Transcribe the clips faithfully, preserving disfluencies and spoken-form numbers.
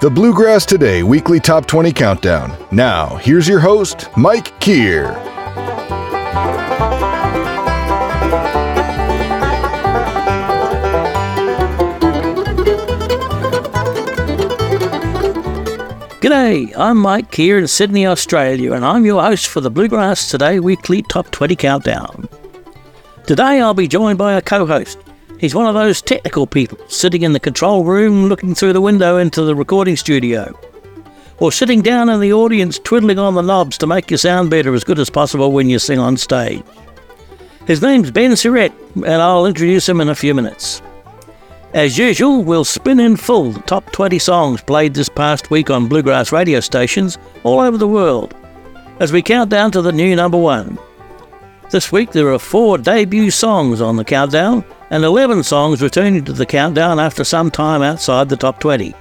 The Bluegrass Today Weekly Top twenty Countdown. Now, here's your host, Mike Kear. G'day, I'm Mike Kear in Sydney, Australia, and I'm your host for the Bluegrass Today Weekly Top twenty Countdown. Today I'll be joined by a co-host. He's one of those technical people sitting in the control room looking through the window into the recording studio, or sitting down in the audience twiddling on the knobs to make your sound better as good as possible when you sing on stage. His name's Ben Surratt, and I'll introduce him in a few minutes. As usual, we'll spin in full the top twenty songs played this past week on bluegrass radio stations all over the world as we count down to the new number one. This week there are four debut songs on the countdown and eleven songs returning to the countdown after some time outside the top twenty.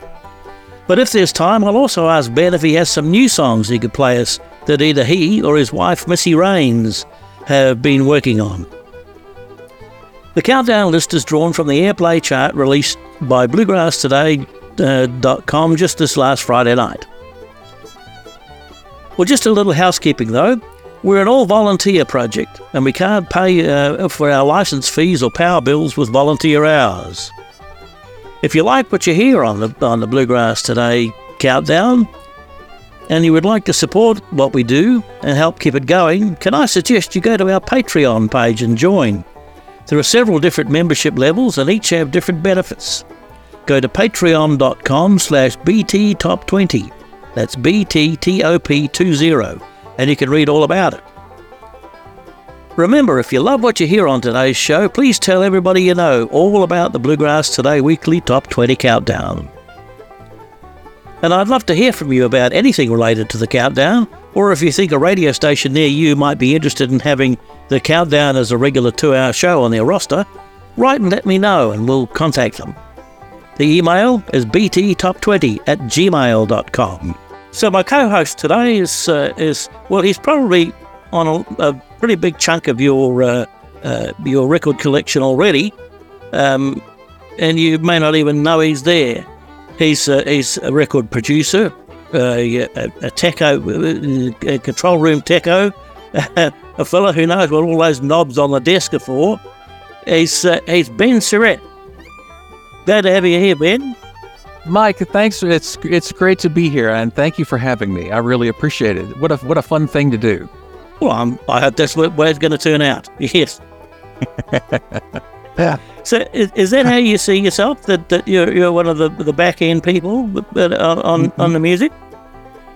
But if there's time, I'll also ask Ben if he has some new songs he could play us that either he or his wife Missy Raines have been working on. The countdown list is drawn from the airplay chart released by Bluegrass Today dot com just this last Friday night. Well, just a little housekeeping though. We're an all-volunteer project, and we can't pay uh, for our licence fees or power bills with volunteer hours. If you like what you hear on the on the Bluegrass Today Countdown, and you would like to support what we do and help keep it going, can I suggest you go to our Patreon page and join? There are several different membership levels, and each have different benefits. Go to patreon dot com slash b t top twenty. That's B T T O P twenty. And you can read all about it. Remember, if you love what you hear on today's show, please tell everybody you know all about the Bluegrass Today Weekly Top twenty Countdown. And I'd love to hear from you about anything related to the countdown, or if you think a radio station near you might be interested in having the countdown as a regular two-hour show on their roster, write and let me know and we'll contact them. The email is b t top twenty at gmail dot com. So my co-host today is, uh, is well, he's probably on a, a pretty big chunk of your uh, uh, your record collection already, um, and you may not even know he's there. He's, uh, he's a record producer, uh, a, a techo, a control room techo, a fella who knows what all those knobs on the desk are for. He's, uh, he's Ben Surratt. Glad to have you here, Ben. Mike, thanks. It's it's great to be here, and thank you for having me. I really appreciate it. What a what a fun thing to do. Well, I'm, I hope that's where it's going to turn out. Yes. Yeah. So, is, is that how you see yourself? That, that you're you're one of the the back end people on on, mm-hmm. on the music.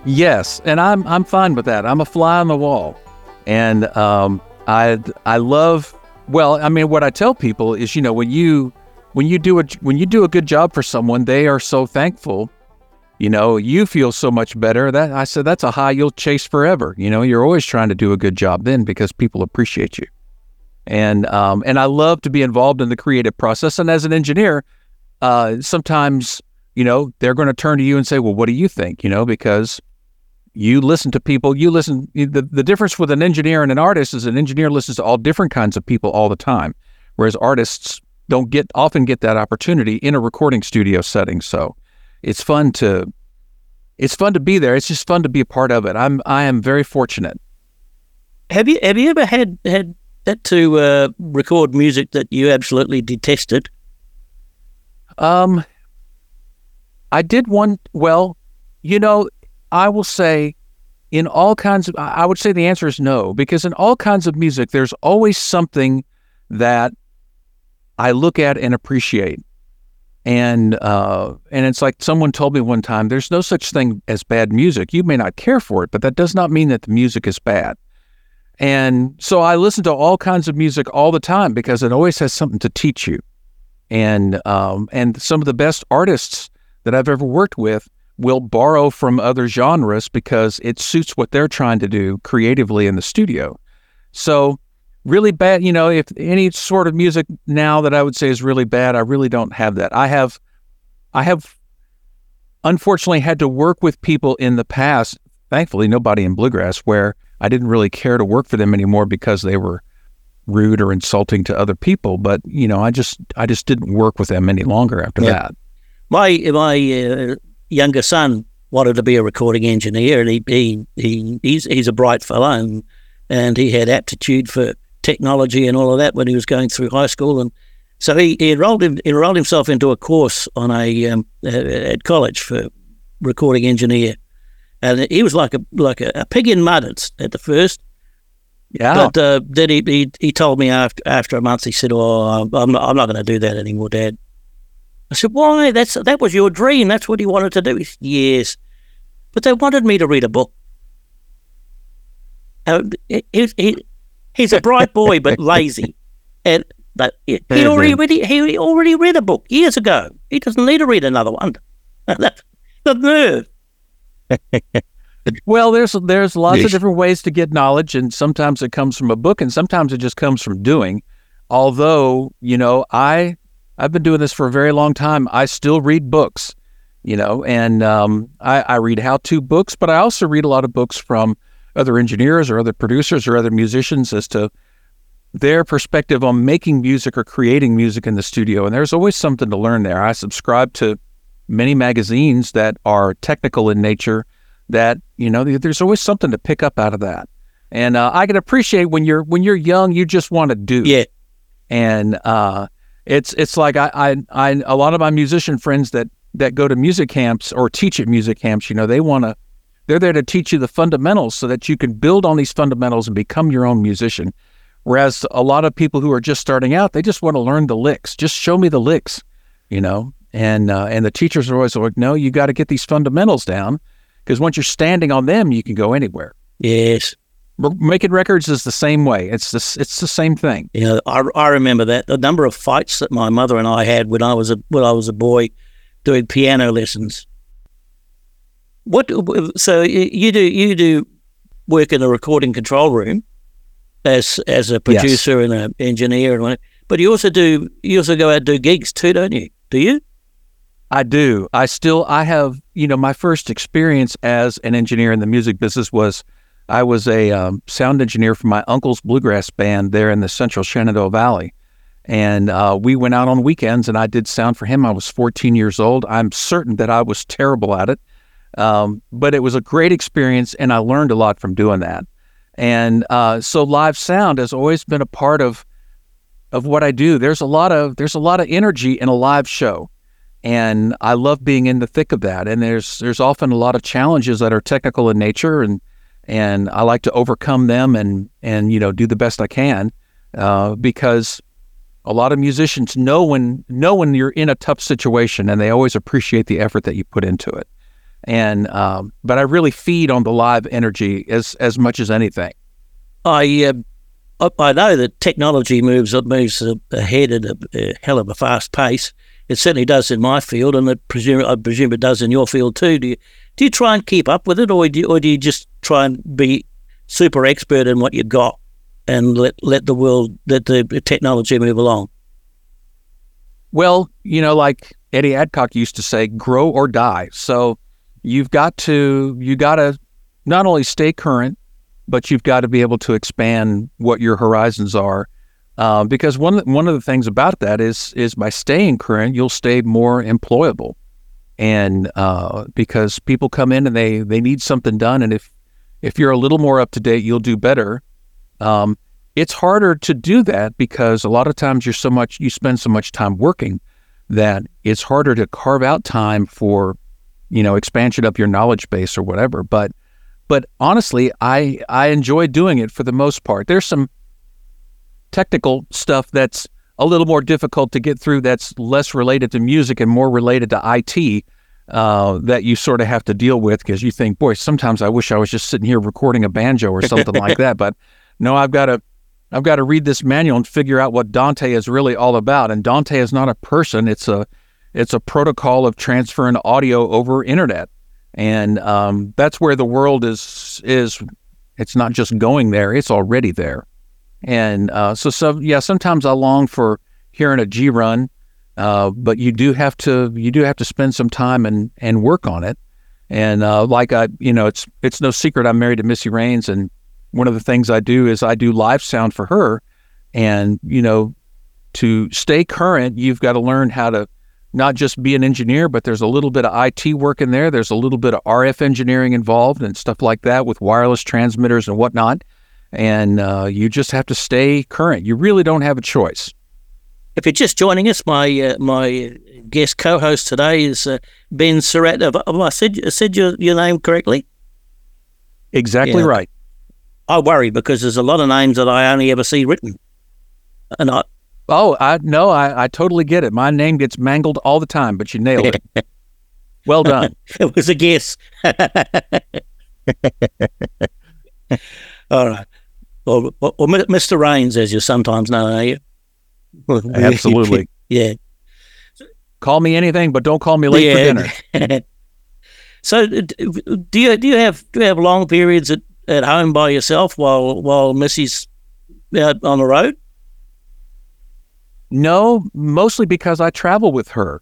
Yes, and I'm I'm fine with that. I'm a fly on the wall, and um, I I love. Well, I mean, what I tell people is, you know, when you. When you do a when you do a good job for someone, they are so thankful. You know, you feel so much better. That I said, that's a high you'll chase forever. You know, you're always trying to do a good job then because people appreciate you. And um, and I love to be involved in the creative process. And as an engineer, uh, sometimes you know they're going to turn to you and say, well, what do you think? You know, because you listen to people. You listen. The the difference with an engineer and an artist is an engineer listens to all different kinds of people all the time, whereas artists don't get often get that opportunity in a recording studio setting. So it's fun to it's fun to be there. It's just fun to be a part of it. I'm I am very fortunate. Have you have you ever had had to uh, record music that you absolutely detested? Um, I did one. Well, you know, I will say in all kinds of I would say the answer is no, because in all kinds of music, there's always something that I look at and appreciate, and uh, and it's like someone told me one time, there's no such thing as bad music. You may not care for it, but that does not mean that the music is bad. And so I listen to all kinds of music all the time because it always has something to teach you. And um, and some of the best artists that I've ever worked with will borrow from other genres because it suits what they're trying to do creatively in the studio. So really bad, you know, if any sort of music now that I would say is really bad, I really don't have that. I have, I have unfortunately had to work with people in the past, thankfully nobody in bluegrass, where I didn't really care to work for them anymore because they were rude or insulting to other people. But, you know, I just, I just didn't work with them any longer after yeah. that. My, my uh, younger son wanted to be a recording engineer, and he, he, he he's he's a bright fellow, and, and he had aptitude for technology and all of that when he was going through high school, and so he, he enrolled him, enrolled himself into a course on a um, at college for recording engineer, and he was like a like a, a pig in mud at, at the first. Yeah. But uh, then he, he he told me after after a month, he said, "Oh, I'm not, I'm not going to do that anymore, Dad." I said, "Why? That's that was your dream. That's what he wanted to do." He said, "Yes, but they wanted me to read a book." Uh, he, he, he's a bright boy, but lazy, and but he already read, he already read a book years ago. He doesn't need to read another one. That's the nerve. Well, there's there's lots yes. of different ways to get knowledge, and sometimes it comes from a book, and sometimes it just comes from doing. Although, you know, I I've been doing this for a very long time. I still read books, you know, and um, I, I read how-to books, but I also read a lot of books from other engineers or other producers or other musicians as to their perspective on making music or creating music in the studio. And there's always something to learn there. I subscribe to many magazines that are technical in nature. That, you know, there's always something to pick up out of that, and uh, I can appreciate when you're when you're young, you just want to do. Yeah, and uh, it's it's like I, I I a lot of my musician friends that that go to music camps or teach at music camps, you know, they want to they're there to teach you the fundamentals so that you can build on these fundamentals and become your own musician. Whereas a lot of people who are just starting out, they just want to learn the licks. Just show me the licks, you know. And uh, and the teachers are always like, no, you got to get these fundamentals down. Because once you're standing on them, you can go anywhere. Yes. Making records is the same way. It's the, it's the same thing. You know, I, I remember that. The number of fights that my mother and I had when I was a, when I was a boy doing piano lessons. What? So you do you do work in a recording control room as as a producer yes. and an engineer and whatever, but you also do you also go out and do gigs too, don't you? Do you? I do. I still, I have, you know, my first experience as an engineer in the music business was I was a um, sound engineer for my uncle's bluegrass band there in the central Shenandoah Valley. And uh, we went out on weekends and I did sound for him. I was fourteen years old. I'm certain that I was terrible at it, um, but it was a great experience and I learned a lot from doing that. And uh, so live sound has always been a part of of what I do. There's a lot of, there's a lot of energy in a live show. And I love being in the thick of that. And there's there's often a lot of challenges that are technical in nature, and and I like to overcome them and and you know do the best I can, uh, because a lot of musicians know when know when you're in a tough situation, and they always appreciate the effort that you put into it. And um, but I really feed on the live energy as as much as anything. I uh, I know that technology moves moves ahead at a, a hell of a fast pace. It certainly does in my field, and it presume, I presume it does in your field too. Do you, do you try and keep up with it, or do you, or do you just try and be super expert in what you got and let, let the world, let the technology move along? Well, you know, like Eddie Adcock used to say, grow or die. So you've got to, you got to not only stay current, but you've got to be able to expand what your horizons are. Uh, because one one of the things about that is is by staying current, you'll stay more employable, and uh, because people come in and they, they need something done, and if if you're a little more up to date, you'll do better. Um, it's harder to do that because a lot of times you're so much you spend so much time working that it's harder to carve out time for you know expansion of your knowledge base or whatever. But but honestly, I I enjoy doing it for the most part. There's some technical stuff that's a little more difficult to get through that's less related to music and more related to I T uh, that you sort of have to deal with because you think, boy, sometimes I wish I was just sitting here recording a banjo or something like that. But no, I've got to I've got to read this manual and figure out what Dante is really all about. And Dante is not a person. It's a it's a protocol of transferring audio over internet. And um, that's where the world is is. It's not just going there. It's already there. And uh, so, so, yeah, sometimes I long for hearing a G run, uh, but you do have to you do have to spend some time and, and work on it. And uh, like I, you know, it's it's no secret I'm married to Missy Raines, and one of the things I do is I do live sound for her. And you know, to stay current, you've got to learn how to not just be an engineer, but there's a little bit of I T work in there. There's a little bit of R F engineering involved and stuff like that with wireless transmitters and whatnot. And uh, you just have to stay current. You really don't have a choice. If you're just joining us, my uh, my guest co-host today is uh, Ben Surratt. Have I said, said your, your name correctly? Exactly yeah. right. I worry because there's a lot of names that I only ever see written. And I, oh, I no, I, I totally get it. My name gets mangled all the time, but you nailed it. Well done. It was a guess. All right. Well, well, Mister Raines, as you sometimes know, are you? Absolutely. Yeah. Call me anything, but don't call me late yeah. for dinner. So, do you do you have do you have long periods at, at home by yourself while while Missy's out on the road? No, mostly because I travel with her,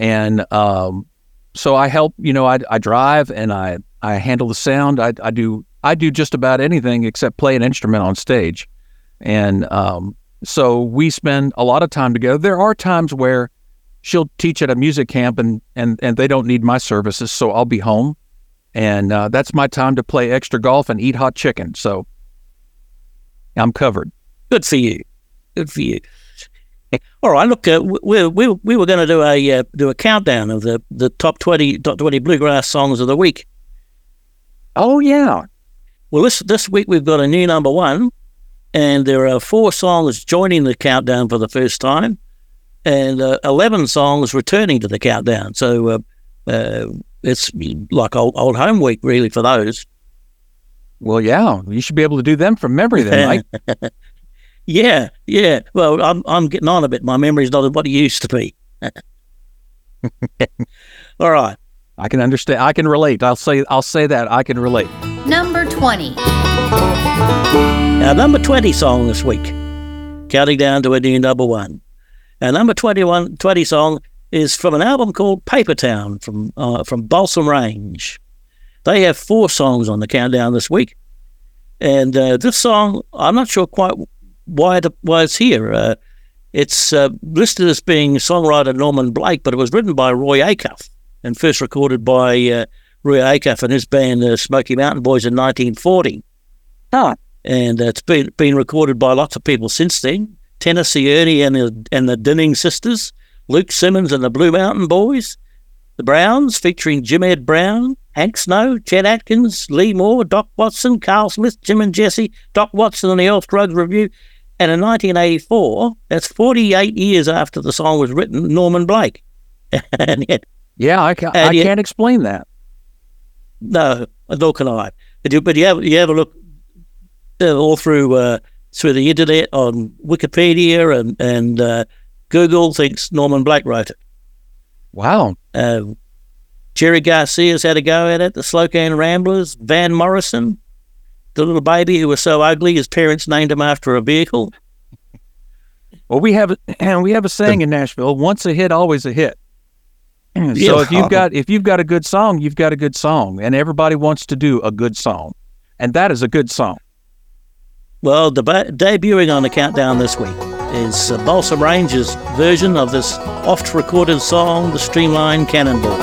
and um, so I help. You know, I I drive and I I handle the sound. I I do I do just about anything except play an instrument on stage, and um, so we spend a lot of time together. There are times where she'll teach at a music camp, and, and, and they don't need my services, so I'll be home. And uh, that's my time to play extra golf and eat hot chicken. So I'm covered. Good for you. Good for you. All right, look, uh, we, we we were going to do a uh, do a countdown of the, the top twenty bluegrass songs of the week. Oh, yeah. Well, this, this week we've got a new number one, and there are four songs joining the countdown for the first time. And uh, eleven songs returning to the countdown. So uh, uh, it's like old, old home week, really, for those. Well, yeah. You should be able to do them from memory then, Mike. yeah, yeah. Well, I'm I'm getting on a bit. My memory's not what it used to be. All right. I can understand. I can relate. I'll say I'll say that. I can relate. Number twenty. Our number twenty song this week, counting down to a new number one. Our number twenty-one, twenty song is from an album called Paper Town from uh, from Balsam Range. They have four songs on the countdown this week. And uh, this song, I'm not sure quite why, it, why it's here. Uh, it's uh, listed as being songwriter Norman Blake, but it was written by Roy Acuff and first recorded by uh, Roy Acuff and his band uh, Smoky Mountain Boys in nineteen forty. Ah. And uh, it's been, been recorded by lots of people since then. Tennessee Ernie and the, and the Dinning Sisters, Luke Simmons and the Blue Mountain Boys, the Browns featuring Jim Ed Brown, Hank Snow, Chet Atkins, Lee Moore, Doc Watson, Carl Smith, Jim and Jesse, Doc Watson and the Elf Drugs Review. And in nineteen eighty-four, that's forty-eight years after the song was written, Norman Blake. and yet, yeah, I, ca- I yet, can't explain that. No, nor can I. But you, but you, have, you have a look uh, all through... Uh, through the internet on Wikipedia and, and uh, Google thinks Norman Blake wrote it. Wow. Uh, Jerry Garcia's had a go at it, the Slocan Ramblers, Van Morrison, the little baby who was so ugly his parents named him after a vehicle. Well, we have and we have a saying in Nashville, once a hit, always a hit. So yeah. if you've got if you've got a good song, you've got a good song, and everybody wants to do a good song. And that is a good song. Well, deba- debuting on the countdown this week is uh, Balsam Range's version of this oft-recorded song, The Streamline Cannonball.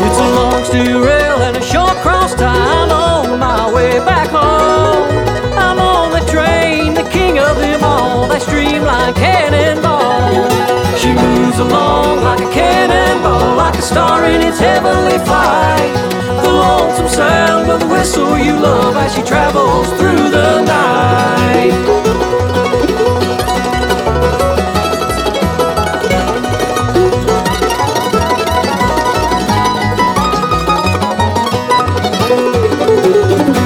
It's a long steel rail and a short cross time on my way back home. I'm on the train, the king of them all, that streamline cannonball. She moves along like a cannonball, like a star in its heavenly flight. The lonesome sound of the whistle you love as she travels through the night.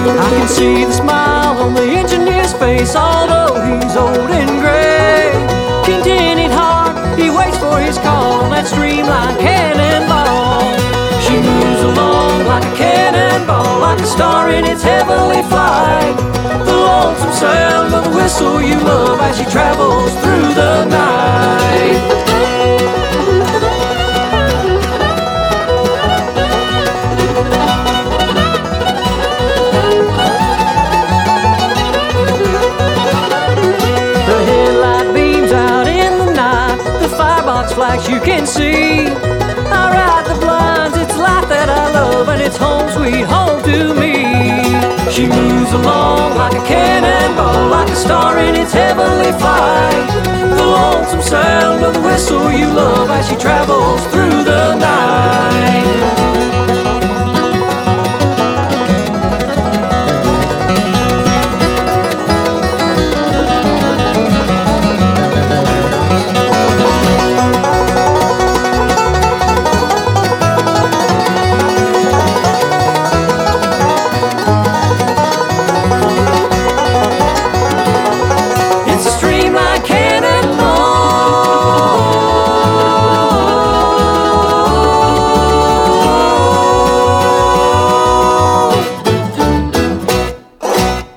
I can see the smile on the engineer's face, although he's old and grey. Contented heart, he waits for his call, that streamline cannonball. She moves along like a cannonball, like a star in its heavenly flight. The lonesome sound of the whistle you love as she travels through the night. see. I ride the blinds, it's life that I love, and it's home sweet home to me. She moves along like a cannonball, like a star in its heavenly flight. The lonesome sound of the whistle you love as she travels through the night.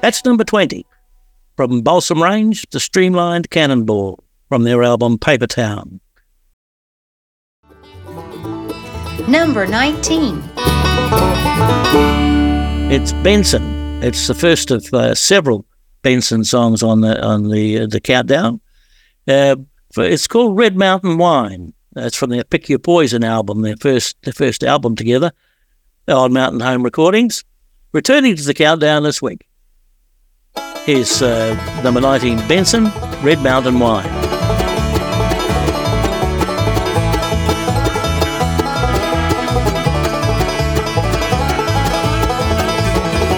That's number twenty, from Balsam Range to Streamlined Cannonball, from their album Paper Town. Number nineteen. It's Benson. It's the first of uh, several Benson songs on the on the uh, the countdown. Uh, it's called Red Mountain Wine. It's from their Pick Your Poison album, their first their first album together on Mountain Home Recordings. Returning to the countdown this week. Here's uh, number nineteen, Benson, Red Mountain Wine.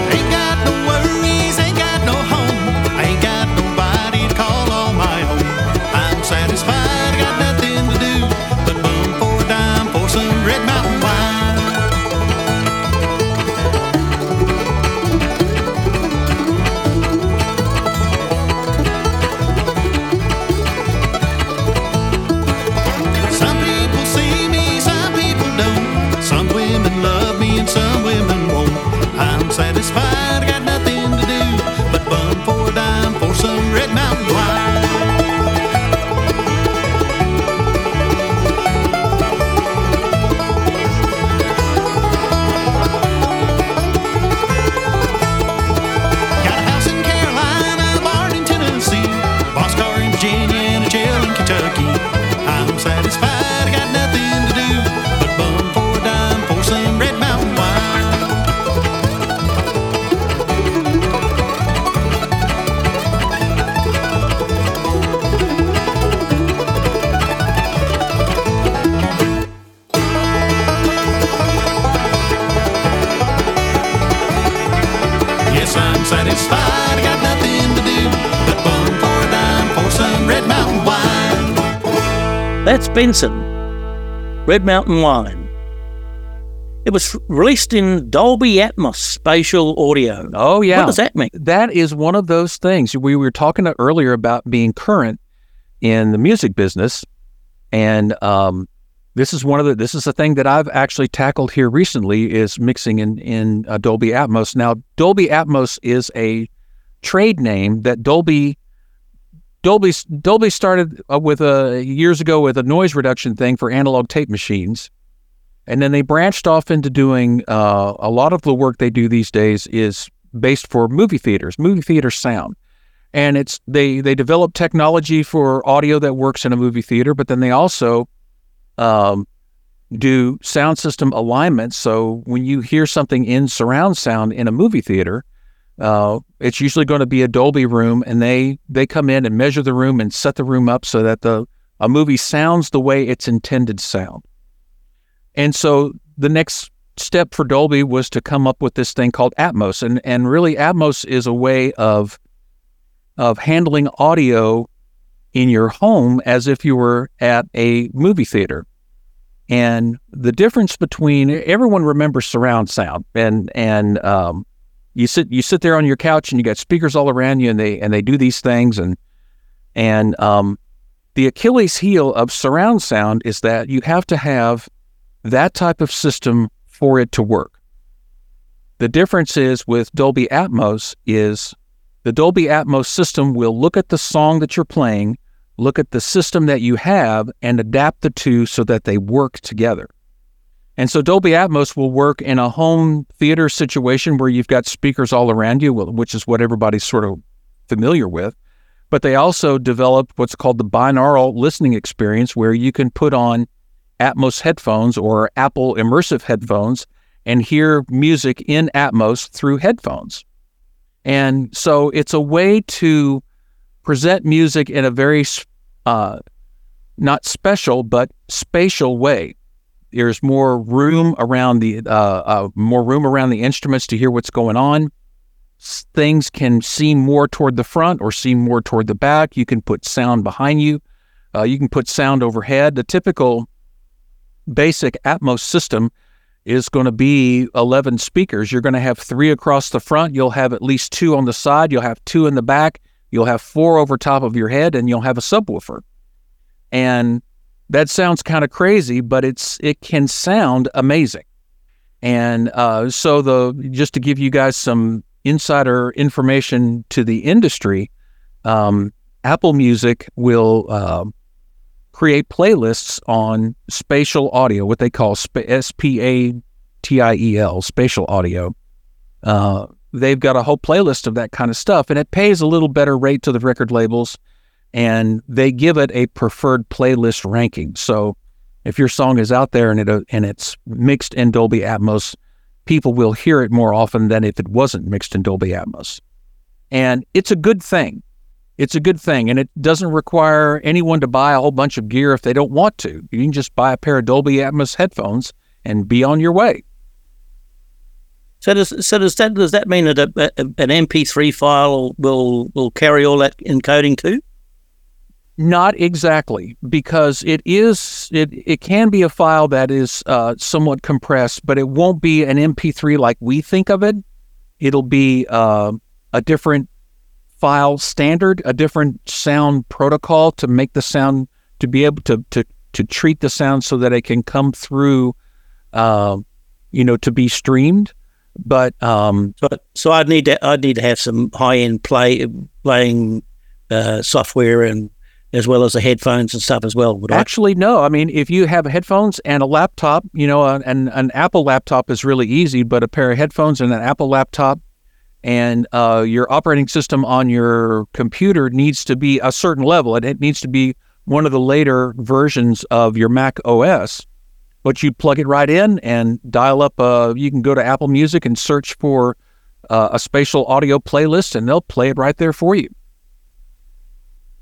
Ain't got no worries, ain't got no home. I ain't got nobody to call all my own. I'm satisfied, got nothing to do but bum for a dime for some Red Mountain wine. Satisfied, I got nothing to do but bum for a dime for some Red Mountain wine. Got a house in Carolina, a barn in Tennessee, a boxcar in Virginia, and a jail in Kentucky. I'm satisfied, I got nothing to do but bum for a dime for some Red Mountain wine. Satisfied, I got nothing to do but bum for a dime for some Red Mountain wine. That's Benson, Red Mountain Wine. It was released in Dolby Atmos spatial audio. Oh, yeah. What does that mean? That is one of those things. We were talking earlier about being current in the music business, and um, this is one of the. This is a thing that I've actually tackled here recently, is mixing in in uh, Dolby Atmos. Now, Dolby Atmos is a trade name that Dolby Dolby Dolby started uh, with a years ago with a noise reduction thing for analog tape machines, and then they branched off into doing uh, a lot of the work they do these days is based for movie theaters, movie theater sound. And it's they they develop technology for audio that works in a movie theater, but then they also Um, do sound system alignment. So when you hear something in surround sound in a movie theater, uh, it's usually going to be a Dolby room, and they they come in and measure the room and set the room up so that the a movie sounds the way it's intended sound. And so the next step for Dolby was to come up with this thing called Atmos, and and really Atmos is a way of of handling audio in your home as if you were at a movie theater. And the difference between, everyone remembers surround sound, and and um, you sit you sit there on your couch and you got speakers all around you, and they and they do these things, and and um, the Achilles heel of surround sound is that you have to have that type of system for it to work. The difference is with Dolby Atmos is the Dolby Atmos system will look at the song that you're playing, look at the system that you have, and adapt the two so that they work together. And so Dolby Atmos will work in a home theater situation where you've got speakers all around you, which is what everybody's sort of familiar with. But they also developed what's called the binaural listening experience, where you can put on Atmos headphones or Apple immersive headphones and hear music in Atmos through headphones. And so it's a way to present music in a very, uh, not special, but spatial way. There's more room around the uh, uh, more room around the instruments to hear what's going on. Things can seem more toward the front or seem more toward the back. You can put sound behind you. Uh, you can put sound overhead. The typical basic Atmos system is going to be eleven speakers. You're going to have three across the front. You'll have at least two on the side. You'll have two in the back. You'll have four over top of your head, and you'll have a subwoofer. And that sounds kind of crazy, but it's it can sound amazing. And uh, so the just to give you guys some insider information to the industry, um, Apple Music will uh, create playlists on spatial audio, what they call sp- S P A T I E L, spatial audio. Uh, they've got a whole playlist of that kind of stuff, and it pays a little better rate to the record labels, and they give it a preferred playlist ranking. So if your song is out there and it uh, and it's mixed in Dolby Atmos, people will hear it more often than if it wasn't mixed in Dolby Atmos. And it's a good thing. It's a good thing, and it doesn't require anyone to buy a whole bunch of gear if they don't want to. You can just buy a pair of Dolby Atmos headphones and be on your way. So does so does that does that mean that a, a, an M P three file will will carry all that encoding too? Not exactly, because it is it it can be a file that is uh, somewhat compressed, but it won't be an M P three like we think of it. It'll be uh, a different file standard, a different sound protocol to make the sound, to be able to to, to treat the sound so that it can come through, uh, you know, to be streamed. But um, so, so I'd need to I'd need to have some high end play playing uh, software and as well as the headphones and stuff as well. Would actually, I? no. I mean, if you have headphones and a laptop, you know, an, an an Apple laptop is really easy, but a pair of headphones and an Apple laptop. And uh, your operating system on your computer needs to be a certain level. It, it needs to be one of the later versions of your Mac O S. But you plug it right in and dial up. Uh, you can go to Apple Music and search for uh, a spatial audio playlist, and they'll play it right there for you.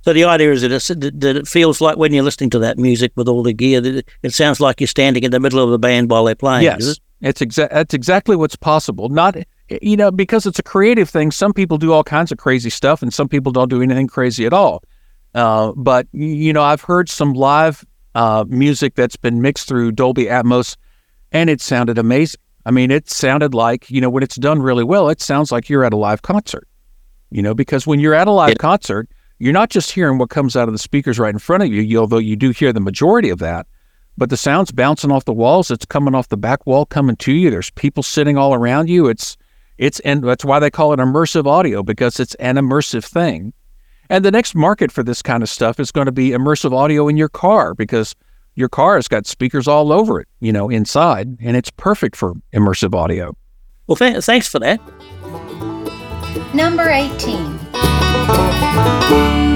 So the idea is that, it's, that it feels like when you're listening to that music with all the gear, that it, it sounds like you're standing in the middle of the band while they're playing. Yes, is it? it's exa- that's exactly what's possible. Not... You know, because it's a creative thing, some people do all kinds of crazy stuff and some people don't do anything crazy at all. Uh, but, you know, I've heard some live uh, music that's been mixed through Dolby Atmos, and it sounded amazing. I mean, it sounded like, you know, when it's done really well, it sounds like you're at a live concert. You know, because when you're at a live yeah. concert, you're not just hearing what comes out of the speakers right in front of you, you, although you do hear the majority of that. But the sound's bouncing off the walls. It's coming off the back wall, coming to you. There's people sitting all around you. It's It's and that's why they call it immersive audio, because it's an immersive thing. And the next market for this kind of stuff is going to be immersive audio in your car, because your car has got speakers all over it, you know, inside, and it's perfect for immersive audio. Well, th- thanks for that. Number eighteen.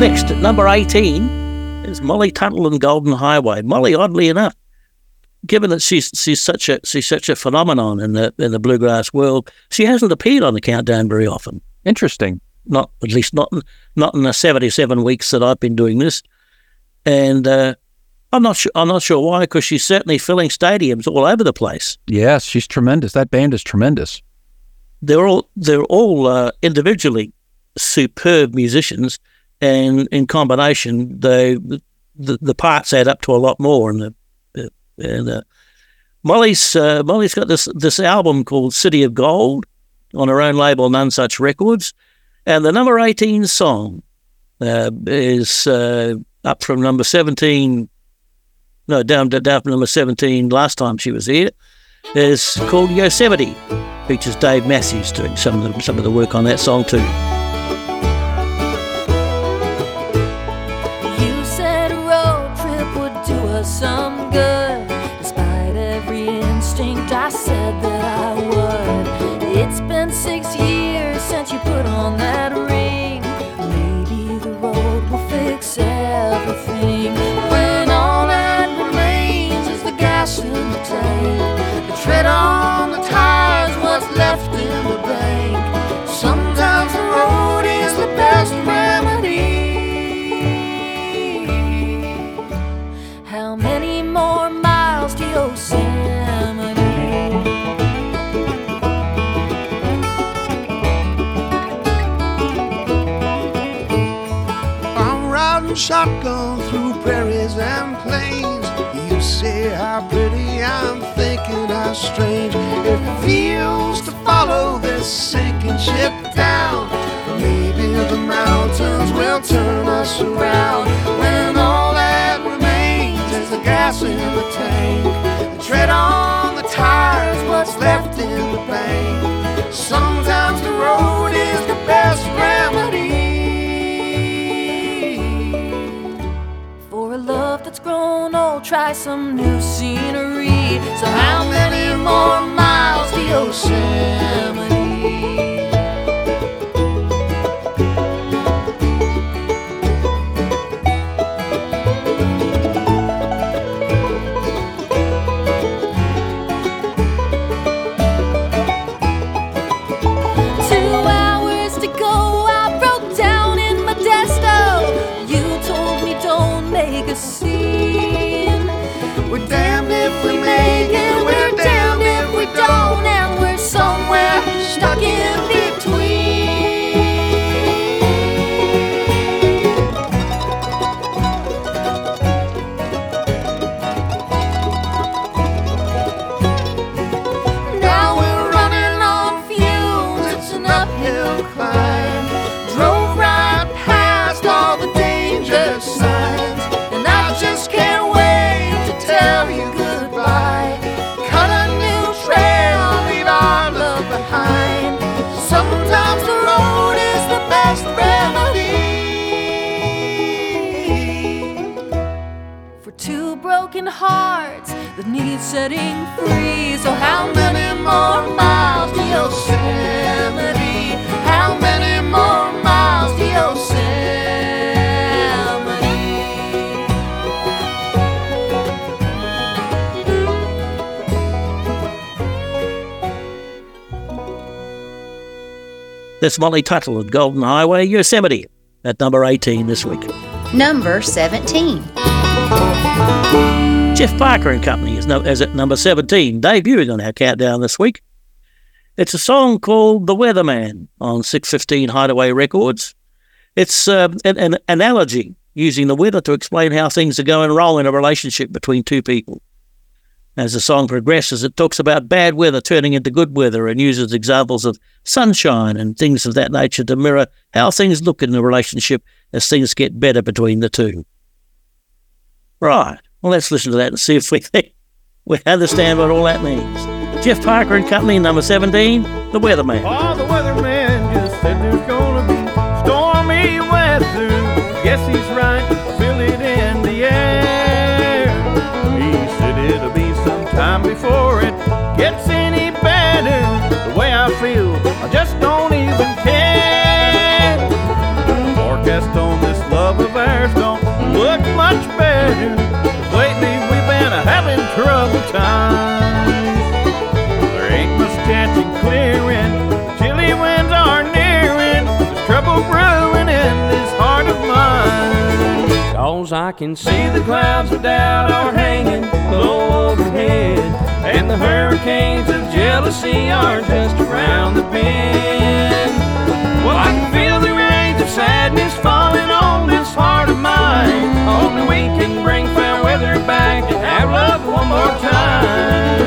Next, at number eighteen is Molly Tuttle and Golden Highway. Molly, oddly enough, given that she's she's such a she's such a phenomenon in the in the bluegrass world, she hasn't appeared on the countdown very often. Interesting, not at least not not in the seventy-seven weeks that I've been doing this, and uh, I'm not sure I'm not sure why, because she's certainly filling stadiums all over the place. Yes, she's tremendous. That band is tremendous. They're all they're all uh, individually superb musicians, and in combination, they the the parts add up to a lot more. And the And uh, Molly's uh, Molly's got this this album called City of Gold on her own label, None Such Records, and the number eighteen song uh, is uh, up from number seventeen. No, down down from number seventeen last time she was here. Is called Yosemite. Features Dave Matthews doing some of the, some of the work on that song too. You said a road trip would do her some good. I said that I would. It's been six years since you put on that ring. Maybe the road will fix everything. When all that remains is the and shotgun through prairies and plains. You say how pretty, I'm thinking how strange it feels to follow this sinking ship down. Maybe the mountains will turn us around. When all that remains is the gas in the tank, the tread on the tires, what's left in the bank. Sometimes the road is the best remedy for a love that's grown old. Try some new scenery. So how many more miles to Yosemite? Hearts that need setting free. So how many more miles to Yosemite? How many more miles to Yosemite? That's Molly Tuttle at Golden Highway, Yosemite, at number eighteen this week. Number seventeen. Jeff Parker and Company is, no, is at number seventeen, debuting on our countdown this week. It's a song called The Weatherman on six fifteen Hideaway Records. It's uh, an, an analogy using the weather to explain how things are going wrong in a relationship between two people. As the song progresses, it talks about bad weather turning into good weather and uses examples of sunshine and things of that nature to mirror how things look in the relationship as things get better between the two. Right. Well, let's listen to that and see if we think we understand what all that means. Jeff Parker and Company, number seventeen, The Weatherman. Oh, the weatherman just said there's gonna be stormy weather. Yes, he's right, feel it in the air. He said it'll be some time before it gets any better. The way I feel, I just don't even care. The forecast on this love of ours don't look much better. Lately we've been having trouble times. There ain't much chance in clearing. Chilly winds are nearing. There's trouble brewing in this heart of mine. Cause I can see the clouds of doubt are hanging low overhead, and the hurricanes of jealousy are just around the bend. Well, I can feel the rains of sadness falling on this heart of mine. Only we can bring fair weather back and have love one more time.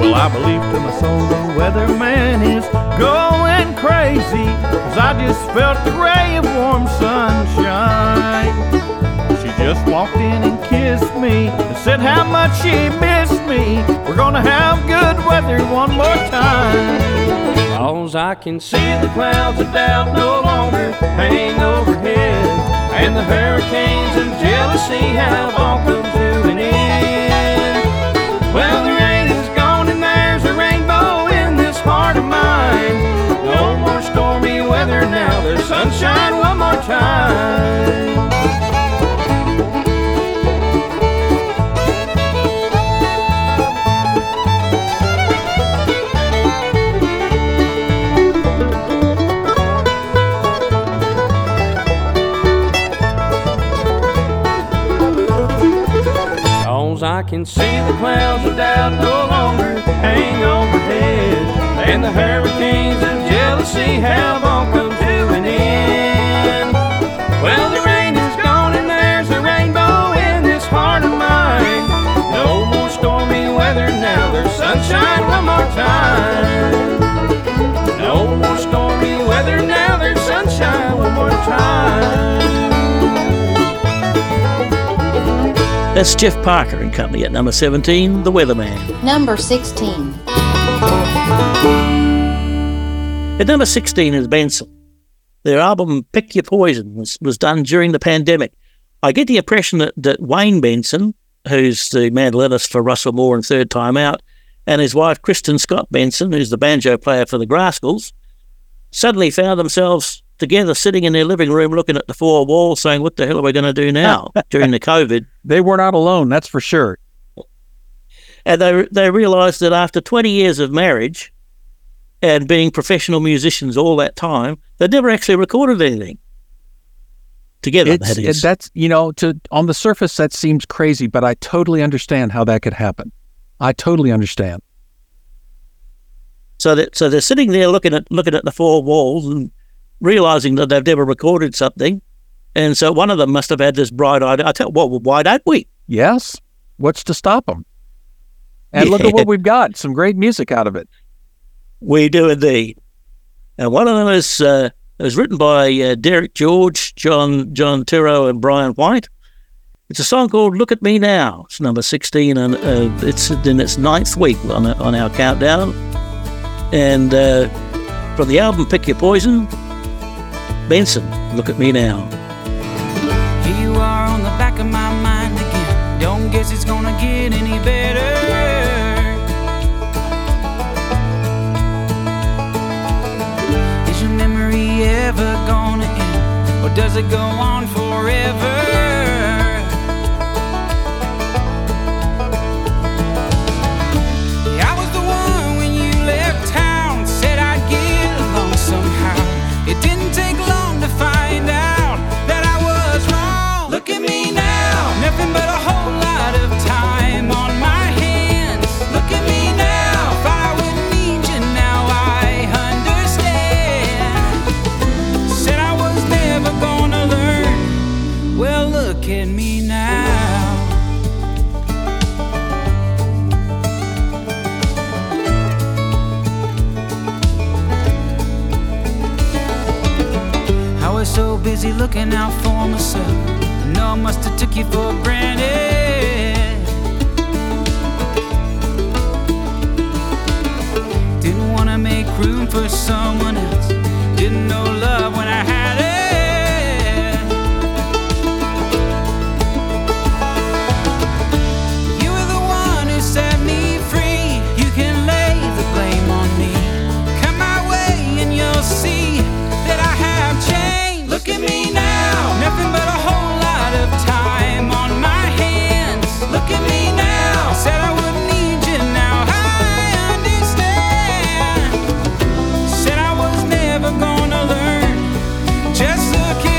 Well, I believe to my soul the weatherman is going crazy, 'cause I just felt the ray of warm sunshine. Just walked in and kissed me and said how much she missed me. We're gonna have good weather one more time. 'Cause I can see the clouds of doubt no longer hang overhead, and the hurricanes of jealousy have all come to an end. Well, the rain is gone and there's a rainbow in this heart of mine. No more stormy weather now, there's sunshine one more time. I can see the clouds of doubt no longer hang overhead, and the hurricanes of jealousy have all come to an end. Well, the rain is gone and there's a rainbow in this heart of mine. No more stormy weather now, there's sunshine one more time. No more stormy weather now, there's sunshine one more time. That's Jeff Parker and Company at number seventeen, The Weatherman. Number sixteen. At number sixteen is Ben Surratt. Their album Pick Your Poison was, was done during the pandemic. I get the impression that, that Wayne Benson, who's the mandolinist for Russell Moore and Third Time Out, and his wife Kristen Scott Benson, who's the banjo player for the Graskels, suddenly found themselves together sitting in their living room looking at the four walls saying, what the hell are we going to do now during the COVID? They were not alone, that's for sure. And they they realised that after twenty years of marriage and being professional musicians all that time, they never actually recorded anything together, that is. It, that's, you know, to, on the surface that seems crazy, but I totally understand how that could happen. I totally understand. So that so they're sitting there looking at looking at the four walls and realising that they've never recorded something, and so one of them must have had this bright idea. I tell, well, why don't we? Yes. What's to stop them? And yeah. Look at what we've got. Some great music out of it. We do indeed. And one of them is uh, it was written by uh, Derek George, John John Turro, and Brian White. It's a song called "Look at Me Now." It's number sixteen, and uh, it's in its ninth week on on our countdown. And uh, from the album "Pick Your Poison," Benson, "Look at Me Now." Here you are on the back of my mind again. Don't guess it's gonna get any better. Is your memory ever gonna end, or does it go on forever? I was the one when you left town, said I'd get along somehow. It didn't take long to find out that I was wrong. Look at me now, nothing but a whole lot of time on my hands. Look at me now, if I would need you now, I understand. Said I was never gonna learn, well look at me now. So busy looking out for myself, I know I must have took you for granted. Didn't want to make room for someone else, didn't know love when I had it. You were the one who set me free, you can lay the blame on me. Come my way and you'll see that I have changed. Look at me now, nothing but a whole lot of time on my hands. Look at me now, I said I would need you now, I understand. Said I was never gonna learn, just look at me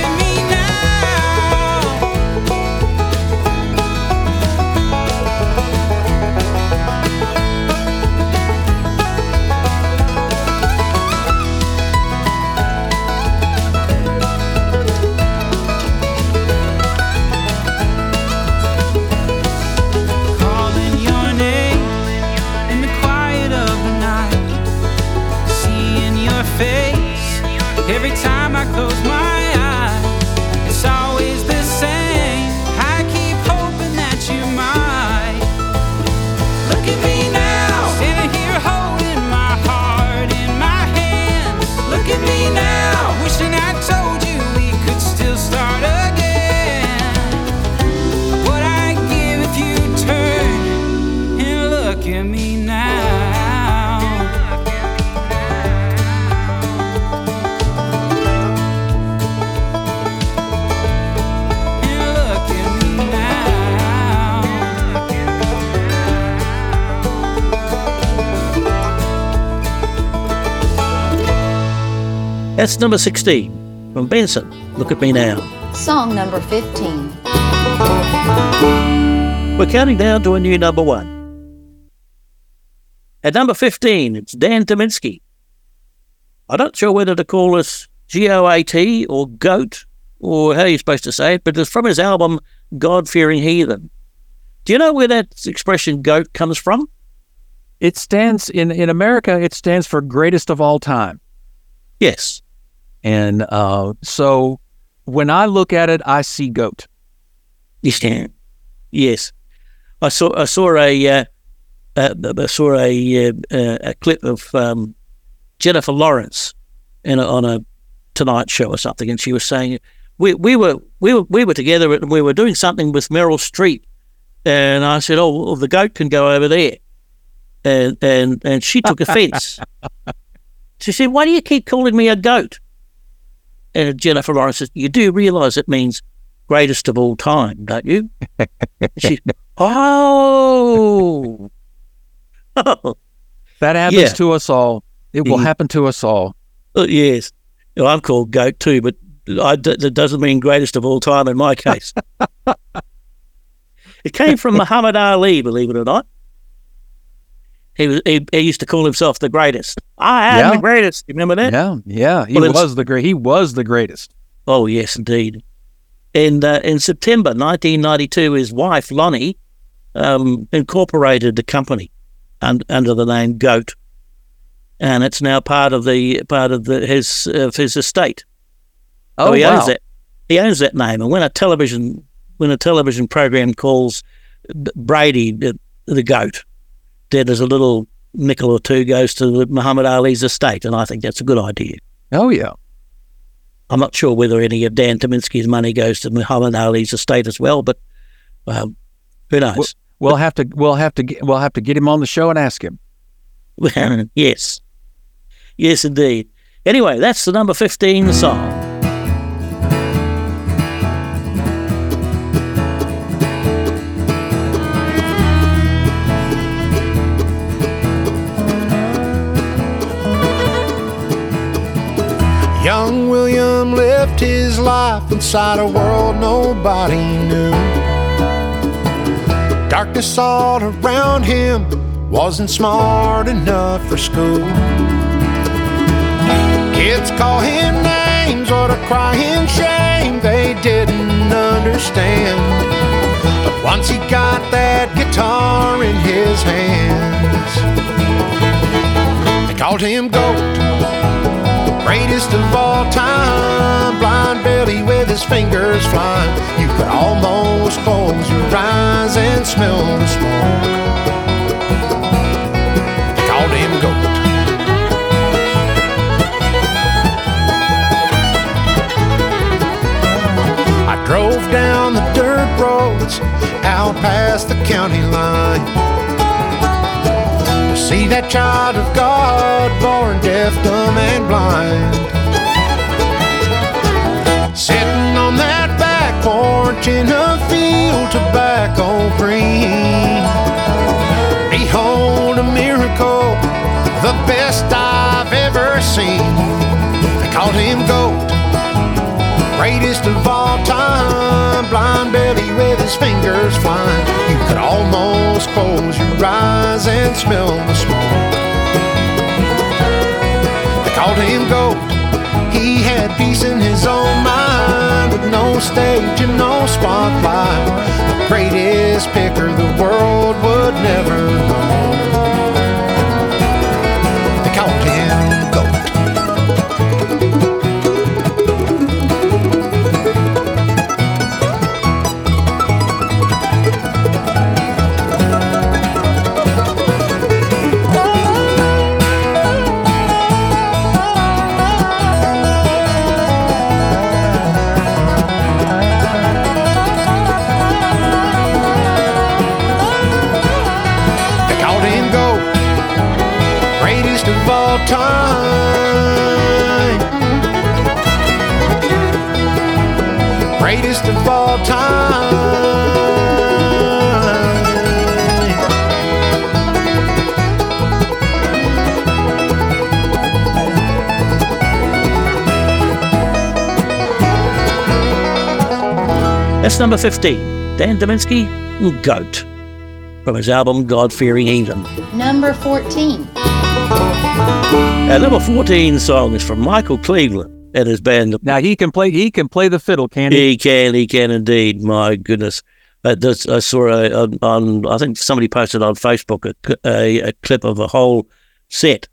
That's number sixteen from Benson, "Look at Me Now." Song number fifteen. We're counting down to a new number one. At number fifteen, it's Dan Tyminski. I'm not sure whether to call this G O A T or GOAT or how you're supposed to say it, but it's from his album God-Fearing Heathen. Do you know where that expression GOAT comes from? It stands, in, in America, it stands for greatest of all time. Yes. And uh, so when I look at it, I see GOAT. Yes. Yes. I saw I saw a uh, uh, I saw a uh, a clip of um, Jennifer Lawrence in a, on a Tonight Show or something, and she was saying we we were we were we were together and we were doing something with Meryl Streep, and I said, "Oh, well, the goat can go over there," and and and she took offence. She said, "Why do you keep calling me a goat?" And Jennifer Lawrence said, "You do realise it means greatest of all time, don't you?" She. Oh. oh, that happens yeah. to us all. It will yeah. happen to us all. Uh, yes. Well, I'm called GOAT too, but I, that doesn't mean greatest of all time in my case. It came from Muhammad Ali, believe it or not. He was he, he used to call himself the greatest. I am yeah. the greatest. You remember that? Yeah, yeah. He well, was the great. He was the greatest. Oh yes, indeed. And uh, in September nineteen ninety-two, his wife Lonnie um, incorporated the company un- under the name GOAT, and it's now part of the part of the, his of his estate. Oh, so he wow. owns that. He owns that name. And when a television when a television program calls Brady the, the GOAT, then there's a little nickel or two goes to Muhammad Ali's estate, and I think that's a good idea. Oh yeah. I'm not sure whether any of Dan Tyminski's money goes to Muhammad Ali's estate as well, but um, who knows? We'll have to we'll have to get, we'll have to get him on the show and ask him. yes, yes, indeed. Anyway, that's the number fifteen song. Young William lived his life inside a world nobody knew. Darkness all around him, wasn't smart enough for school. Kids call him names, what a crying shame they didn't understand. But once he got that guitar in his hands, they called him GOAT. Greatest of all time, blind Billy with his fingers flying. You could almost close your eyes and smell the smoke. They called him GOAT. I drove down the dirt roads, out past the county line. See that child of God, born deaf, dumb, and blind, sitting on that back porch in a field tobacco green. Behold a miracle, the best I've ever seen. They called him GOAT, greatest of all time, blind Billy with his fingers flying. You could almost close your eyes and smell the smoke. They called him GOAT. He had peace in his own mind, with no stage and no spotlight. The greatest picker the world would never know. They called him GOAT. Time, greatest of all time. That's number fifteen, Dan Tyminski, GOAT. from his album God-Fearing England. Number fourteen. At number fourteen, the song is from Michael Cleveland and his band. Now, he can play He can play the fiddle, can't he? He can, he can indeed. My goodness. Uh, this, I saw a, a, on, I think somebody posted on Facebook a, a, a clip of a whole set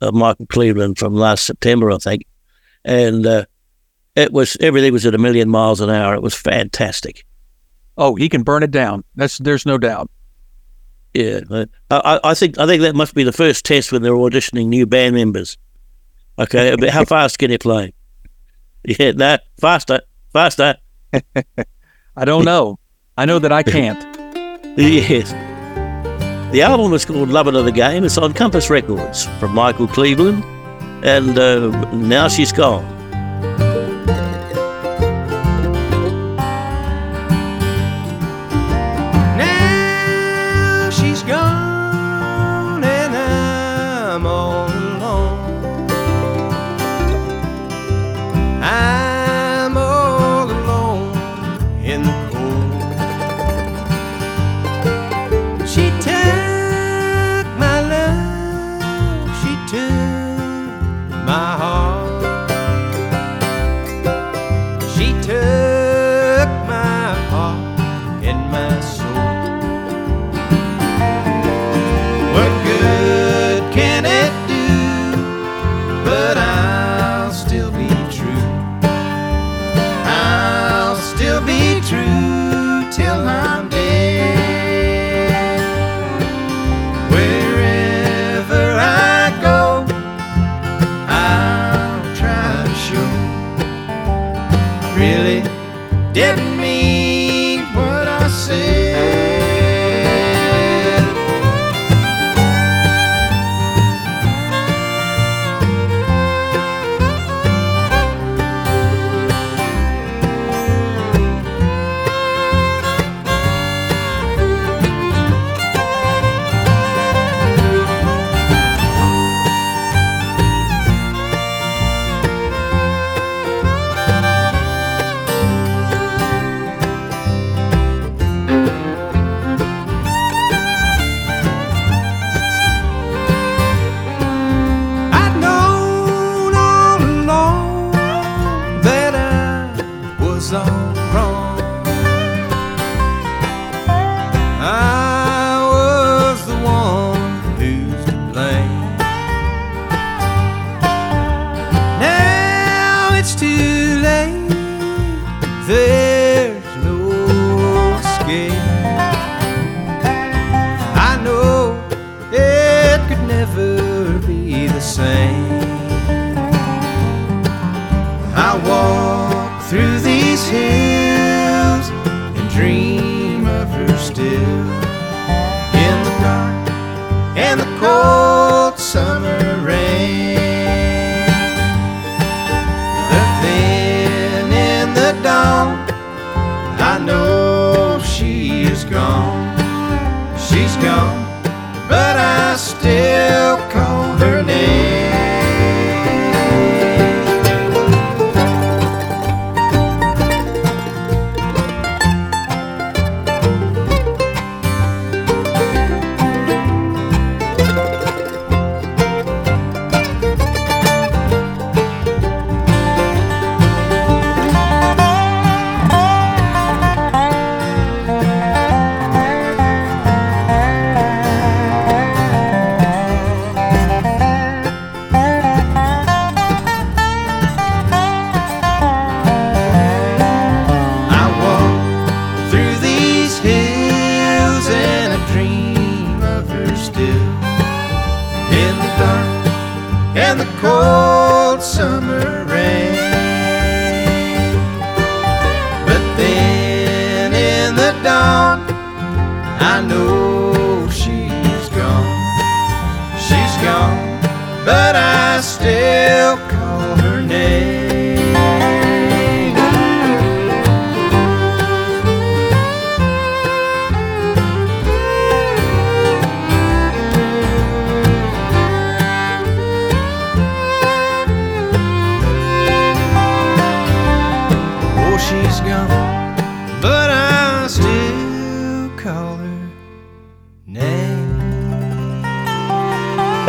of Michael Cleveland from last September, I think. And uh, it was, everything was at a million miles an hour. It was fantastic. Oh, he can burn it down. That's, there's no doubt. Yeah. I, I think I think that must be the first test when they're auditioning new band members. Okay, how fast can you play? Yeah, that faster, faster. I don't know. I know that I can't. Yes. The album is called Lovin' of the Game. It's on Compass Records from Michael Cleveland. And uh, Now She's Gone. Now she's gone and I'm all alone. I'm all alone in the cold. She took my love, she took my heart. She took my heart and my soul. What good can it do? But I'll still be true. I'll still be true till I'm dead. Wherever I go, really didn't mean what I said.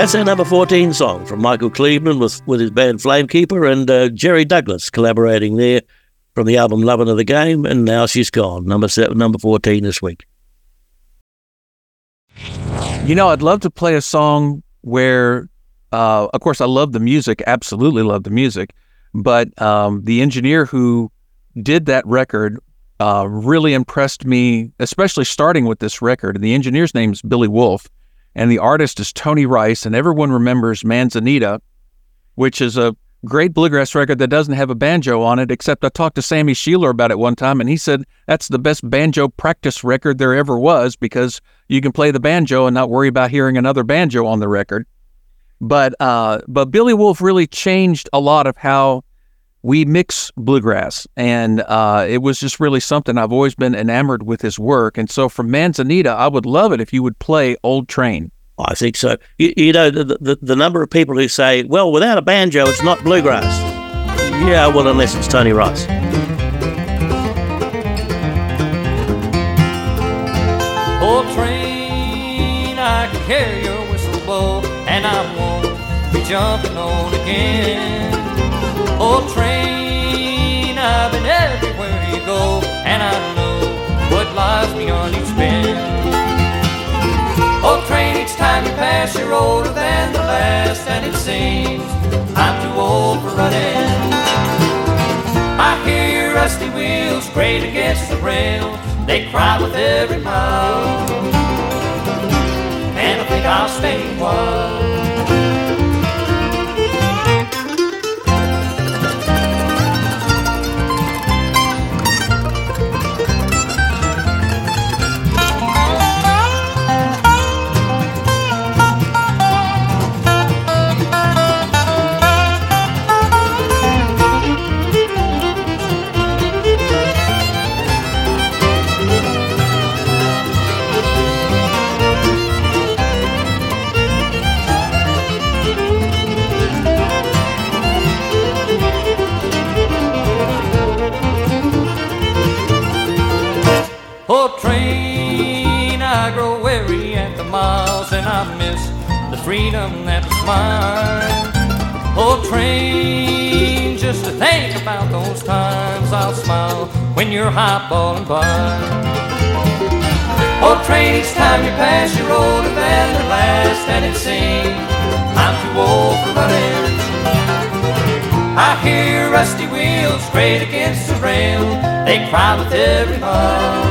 That's our number fourteen song from Michael Cleveland with, with his band Flamekeeper and uh, Jerry Douglas collaborating there from the album Lovin' of the Game, and Now She's Gone, number seven, number fourteen this week. You know, I'd love to play a song where, uh, of course, I love the music, absolutely love the music, but um, the engineer who did that record uh, really impressed me, especially starting with this record. And the engineer's name is Billy Wolf, and the artist is Tony Rice, and everyone remembers Manzanita, which is a great bluegrass record that doesn't have a banjo on it, except I talked to Sammy Shuler about it one time, and he said that's the best banjo practice record there ever was because you can play the banjo and not worry about hearing another banjo on the record. But uh, but Billy Wolf really changed a lot of how we mix bluegrass, and uh, it was just really something. I've always been enamored with his work, and so from Manzanita, I would love it if you would play Old Train. I think so. You, you know, the, the the number of people who say, well, without a banjo, it's not bluegrass. Yeah, well, unless it's Tony Rice. Old train, I can hear your whistle blow, and I'm gonna be jumping on again. Old train, I've been everywhere you go, and I know what lies beyond each bend. Old train, each time you pass, you're older than the last, and it seems I'm too old for running. I hear your rusty wheels grate against the rail, they cry with every mile, and I think I'll stay a while. Freedom that was mine. Old train, just to think about those times, I'll smile when you're highballing by. Old train, each time you pass, you're older than the last, and it seems I'm too old for running. I hear your rusty wheels grate against the rail, they cry with every mile,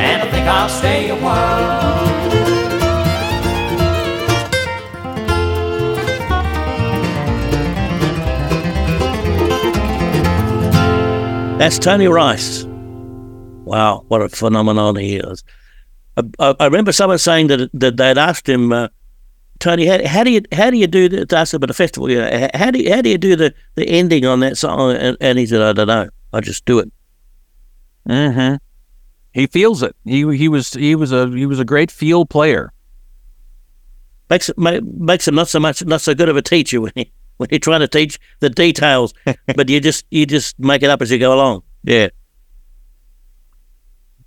and I think I'll stay a while. That's Tony Rice. Wow, what a phenomenon he is. I, I, I remember someone saying that, that they'd asked him, uh, Tony, how, how do you how do you do the, to ask him about a festival, you know, how do you, how do you do the, the ending on that song? And, and he said, I don't know, I just do it. Mm-hmm. He feels it. He he was he was a he was a great feel player. Makes make, makes him not so much not so good of a teacher when he. When you're trying to teach the details, but you just you just make it up as you go along. Yeah,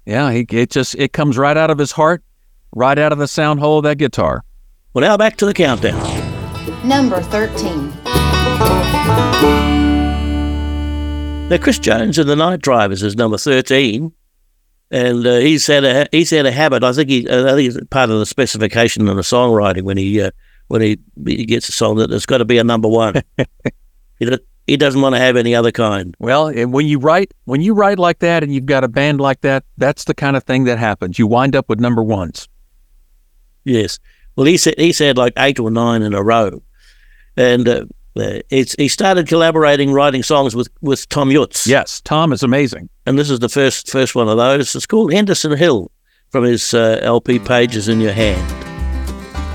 yeah. He, it just it comes right out of his heart, right out of the sound hole of that guitar. Well, now back to the countdown. Number thirteen. Now, Chris Jones and the Night Drivers is number thirteen, and uh, he's had a he's had a habit. I think he I think it's part of the specification in the songwriting when he. Uh, when he, he gets a song that it's got to be a number one. he, he doesn't want to have any other kind. Well, and when you write when you write like that and you've got a band like that, that's the kind of thing that happens. You wind up with number ones. Yes. Well, he said he said like eight or nine in a row. And uh, it's he started collaborating, writing songs with, with Tom Utes. Yes, Tom is amazing. And this is the first, first one of those. It's called Henderson Hill from his uh, L P Pages in Your Hand.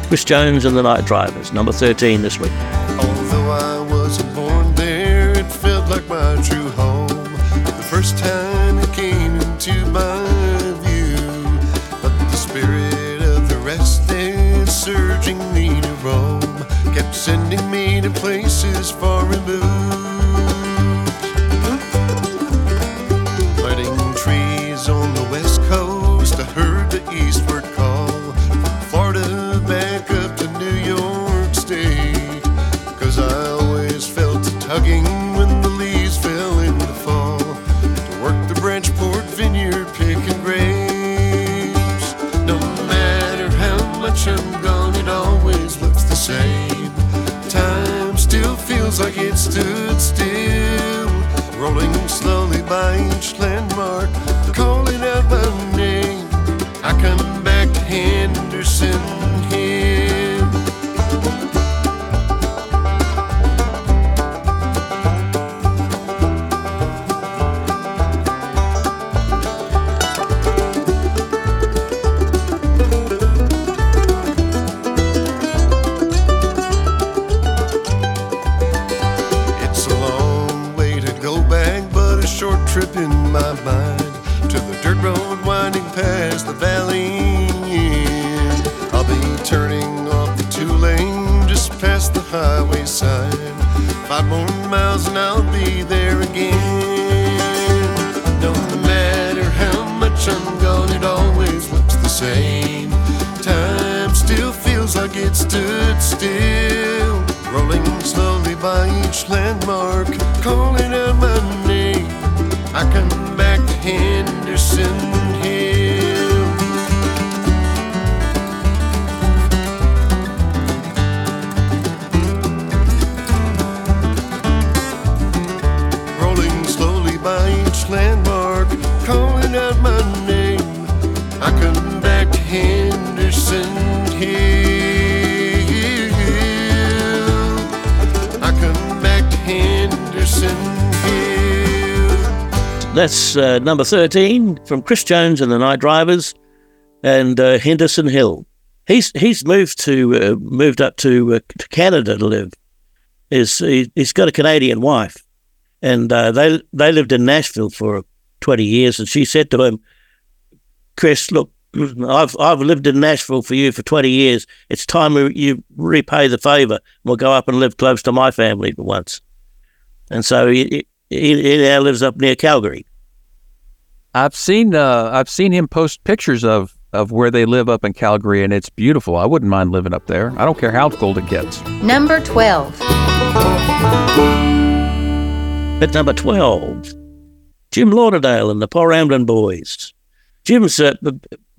Chris Jones and the Night Drivers, number thirteen this week. Although I wasn't born there, it felt like my true home. The first time it came into my view, but the spirit of the restless, urging me to roam, kept sending me to places far removed. Planting trees on the west coast, I heard the eastward call. Florida back up. like it stood still, rolling slowly by each landmark, calling out my name. I come back to Henderson Hill. It's a long way to go back, but a short trip in my mind to the dirt road winding past the valley end. I'll be turning off the two lane just past the highway sign. Five more miles and I'll be there again. No matter how much I'm gone, it always looks the same. Time still feels like it stood still, rolling slowly by each landmark, calling out my name. I come back to Henderson Hill. Rolling slowly by each landmark, calling out my name. I come back to Henderson Hill. I come back to Henderson Hill. That's uh, number thirteen from Chris Jones and the Night Drivers, and uh, Henderson Hill. He's he's moved to uh, moved up to, uh, to Canada to live. He's, he's got a Canadian wife, and uh, they they lived in Nashville for twenty years. And she said to him, "Chris, look, I've I've lived in Nashville for you for twenty years. It's time you repay the favour. We'll go up and live close to my family for once." And so he. He, he now lives up near Calgary. I've seen uh, I've seen him post pictures of, of where they live up in Calgary, and it's beautiful. I wouldn't mind living up there. I don't care how cold it gets. Number twelve. At number twelve, Jim Lauderdale and the Po' Ramblin' Boys. Jim's uh,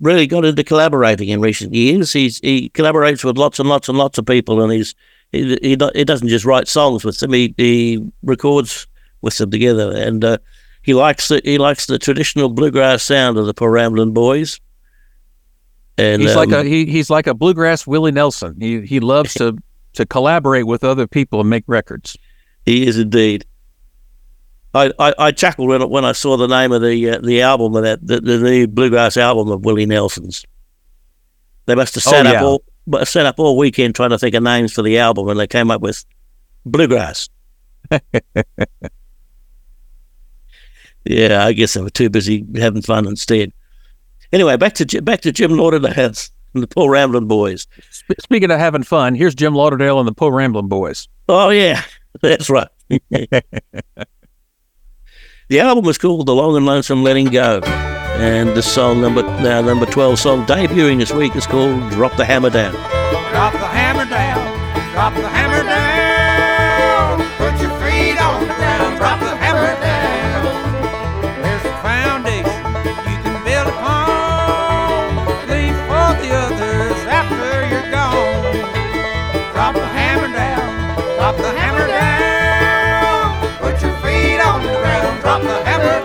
really got into collaborating in recent years. He's, he collaborates with lots and lots and lots of people, and he's he, he, he doesn't just write songs with them. He, he records with them together, and uh, he likes the he likes the traditional bluegrass sound of the Po' Ramblin' Boys. And he's um, like a he, he's like a bluegrass Willie Nelson. He he loves to to collaborate with other people and make records. He is indeed. I I, I chuckled when when I saw the name of the uh, the album of that the, the new bluegrass album of Willie Nelson's. They must have sat oh, yeah. up all but sat up all weekend trying to think of names for the album, and they came up with bluegrass. Yeah, I guess they were too busy having fun instead. Anyway, back to back to Jim Lauderdale and the Po' Ramblin' Boys. Speaking of having fun, here's Jim Lauderdale and the Po' Ramblin' Boys. Oh, yeah, that's right. The album was called The Long and Lonesome Letting Go, and the song number now number twelve song debuting this week is called Drop the Hammer Down. Drop the hammer down, drop the hammer down, put your feet on the ground, drop the hammer down. Drop the hammer down, put your feet on the ground, drop the hammer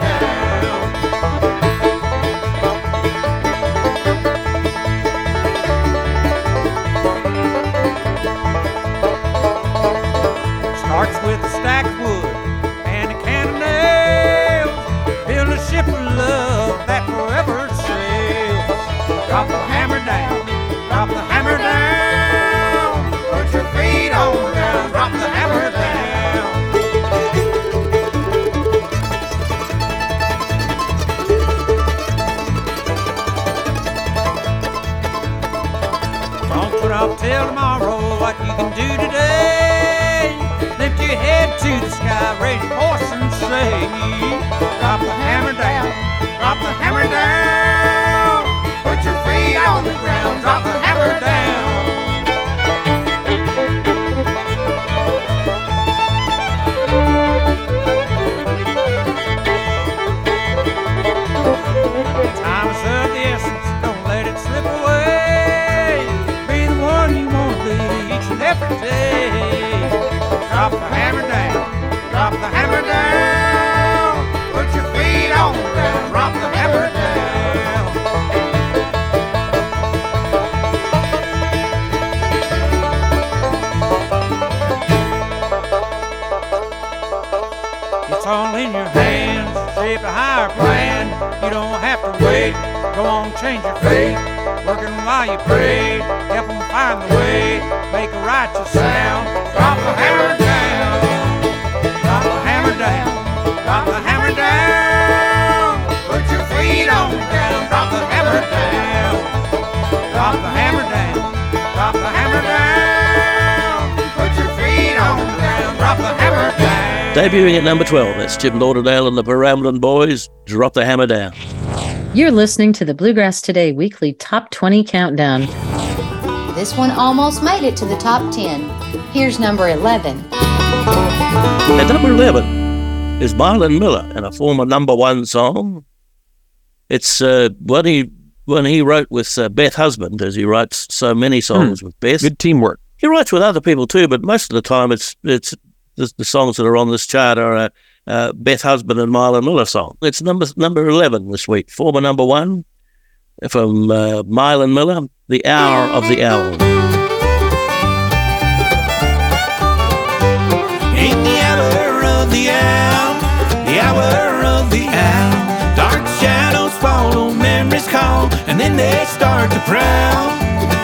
down. Starts with a stack of wood and a can of nails, build a ship of love that forever sails. Drop the hammer down, drop the hammer down. Drop the hammer down. Don't put off till tomorrow what you can do today. Lift your head to the sky, raise your voice and say, drop the hammer down, drop the hammer down. Put your feet on the ground, drop the hammer down. Time is of the essence, don't let it slip away. Be the one you want to be each and every day. Drop the hammer down. Save a higher plan, you don't have to wait. Go on, change your fate. Working while you pray, help them find the way. Make a righteous sound. Drop the hammer down. Drop the hammer down. Drop the hammer down. Put your feet on down. Drop the hammer down. Drop the hammer down. Drop the hammer down. Put your feet on down. Drop the hammer down. Debuting at number twelve, that's Jim Lauderdale and the Po' Ramblin' Boys, Drop the Hammer Down. You're listening to the Bluegrass Today Weekly Top twenty Countdown. This one almost made it to the top ten. Here's number eleven. At number eleven is Milan Miller and a former number one song. It's uh, one, he, one he wrote with uh, Beth Husband, as he writes so many songs hmm. with Beth. Good teamwork. He writes with other people too, but most of the time it's it's... The, the songs that are on this chart are uh, uh, Beth Husband and Milan Miller song. It's number number eleven this week, former number one from uh, Milan Miller, The Hour of the Owl. In the hour of the owl, the hour of the owl, dark shadows follow, memories call, and then they start to prowl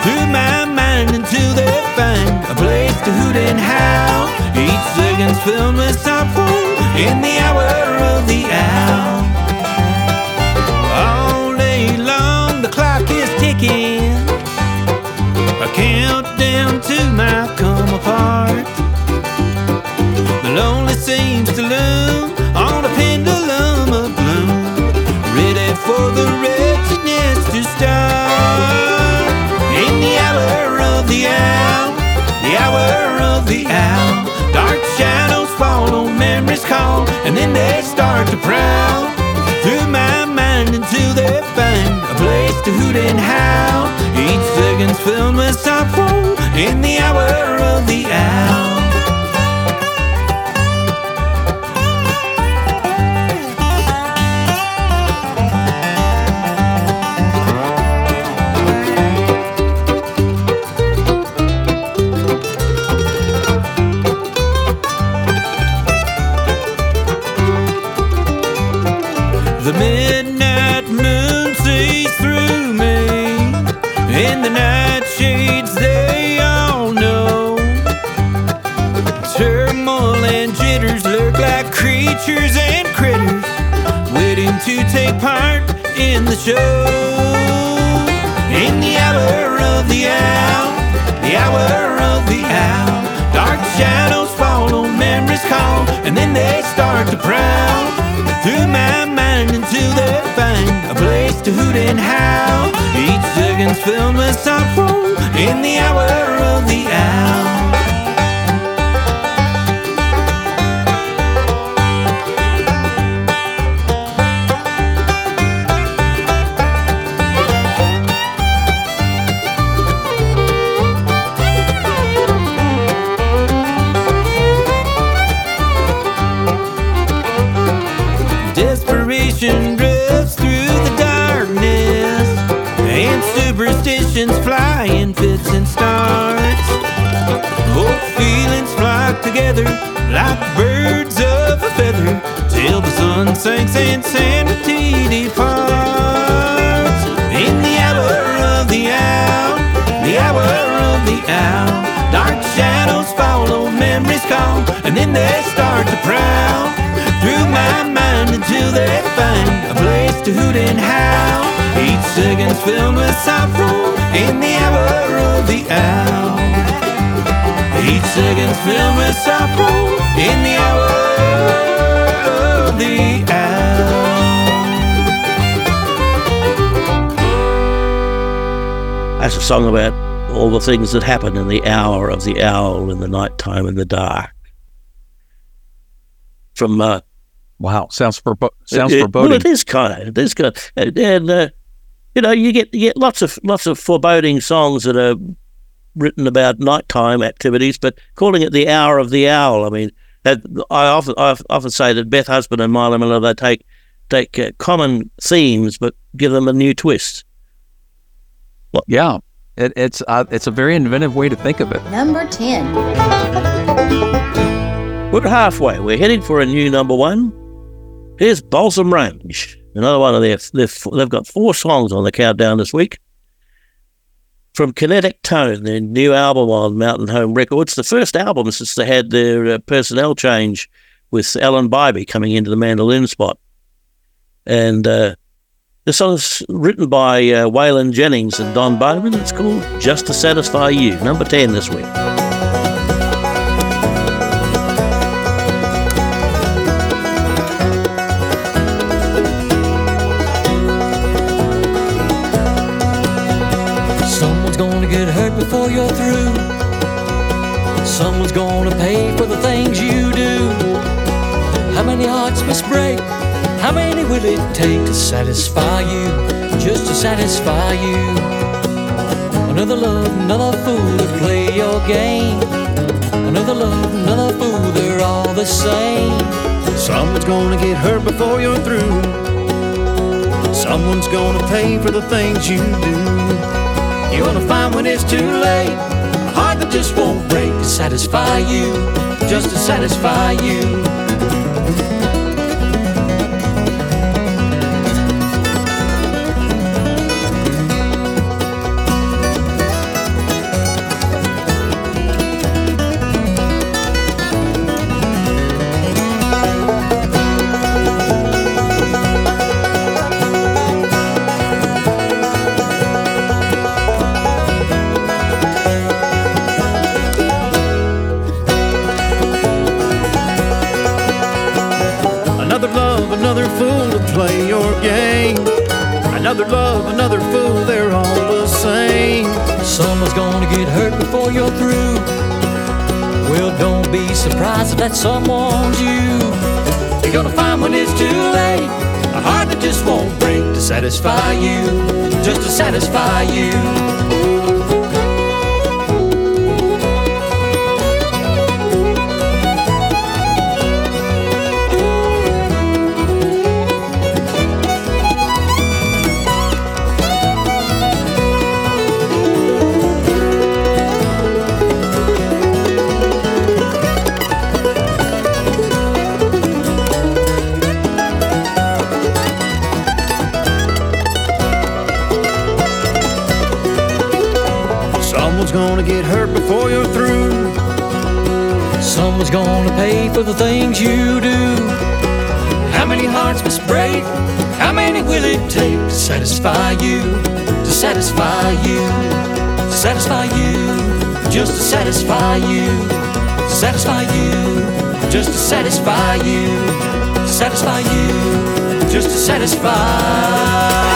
through my mind until they find a place to hoot and howl. Each second's filled with sorrow in the hour of the owl. All day long the clock is ticking, a countdown to my come apart. The lonely seems to loom on a pendulum of gloom, ready for the wretchedness to start. In the hour of the owl, the hour of the owl, dark shadows follow, memories call, and then they start to prowl through my mind until they find a place to hoot and howl. Each second's filled with sorrow in the hour of the owl. The midnight moon sees through me, in the night shades they all know. Turmoil and jitters lurk like creatures and critters, waiting to take part in the show. In the hour of the owl, the hour of the owl, dark shadows follow, memories call, and then they start to prowl through my mind until they find a place to hoot and howl. Each second's filled with sorrow in the hour of the owl. Drifts through the darkness, and superstitions fly in fits and starts. Old feelings flock together like birds of a feather till the sun sinks and sanity departs. In the hour of the owl, the hour of the owl, dark shadows follow, memories call, and then they start to prowl through my mind until they find a place to hoot and howl. Each second's filled with sorrow in the hour of the owl. Each second's filled with sorrow in the hour of the owl. That's a song about all the things that happen in the hour of the owl, in the nighttime, in the dark. From uh, wow, sounds forbo- sounds it, foreboding. Well, it is kind of. It is kind of, and, and uh, you know, you get you get lots of lots of foreboding songs that are written about nighttime activities, but calling it the hour of the owl. I mean, that, I often I often say that Beth Husband and Milan Miller, they take take uh, common themes but give them a new twist. What? Yeah, it, it's uh, it's a very inventive way to think of it. Number ten. We're halfway. We're heading for a new number one. Here's Balsam Range, another one of their, they've got four songs on the countdown this week. From Kinetic Tone, their new album on Mountain Home Records, the first album since they had their uh, personnel change with Alan Bybee coming into the mandolin spot. And uh, this song is written by uh, Waylon Jennings and Don Bowman. It's called Just to Satisfy You, number ten this week. Before you're through, someone's gonna pay for the things you do. How many hearts must break? How many will it take to satisfy you? Just to satisfy you. Another love, another fool to play your game. Another love, another fool, they're all the same. Someone's gonna get hurt before you're through. Someone's gonna pay for the things you do. You're gonna find when it's too late, a heart that just won't break to satisfy you, just to satisfy you. Another love, another fool, they're all the same. Someone's gonna get hurt before you're through. Well, don't be surprised if that someone's you. You're gonna find when it's too late, a heart that just won't break to satisfy you, just to satisfy you. Someone's gonna get hurt before you're through. Someone's gonna pay for the things you do. How many hearts must break? How many will it take to satisfy you? To satisfy you, to satisfy you, just to satisfy you, to satisfy you, just to satisfy you, to satisfy you, just to satisfy.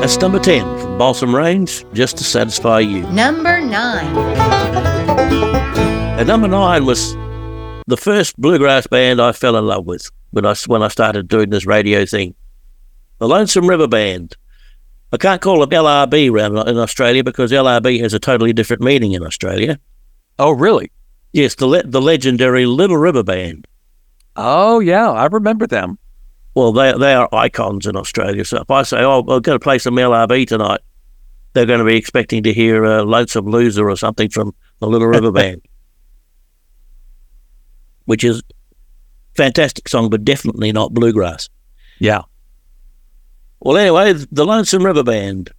That's number ten from Balsam Range, Just to Satisfy You. Number nine. And number nine was the first bluegrass band I fell in love with when I, when I started doing this radio thing. The Lonesome River Band. I can't call them L R B around in Australia because L R B has a totally different meaning in Australia. Oh, really? Yes, the le- the legendary Little River Band. Oh, yeah, I remember them. Well, they they are icons in Australia. So if I say, oh, I'm going to play some L R B tonight, they're going to be expecting to hear uh, Lonesome Loser or something from the Little River Band, which is a fantastic song, but definitely not bluegrass. Yeah. Well, anyway, the Lonesome River Band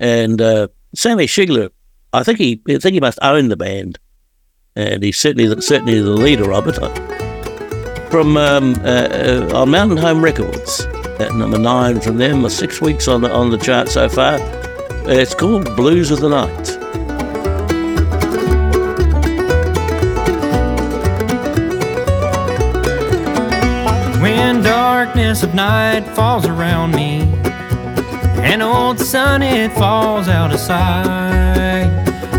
and uh, Sammy Shuler, I think he I think he must own the band, and he's certainly the, certainly the leader of it. From um, uh, uh, on Mountain Home Records, at number nine from them, six weeks on the, on the chart so far. It's called Blues of the Night. When darkness of night falls around me, and old sun it falls out of sight,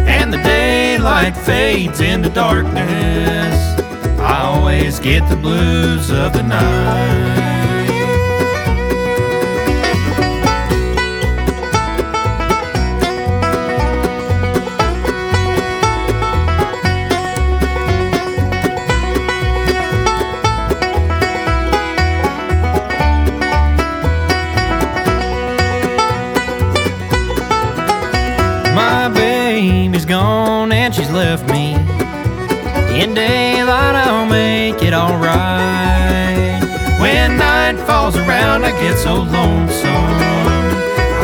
and the daylight fades into darkness, I always get the blues of the night. My baby's gone and she's left left me. In daylight I'll make it alright. When night falls around I get so lonesome,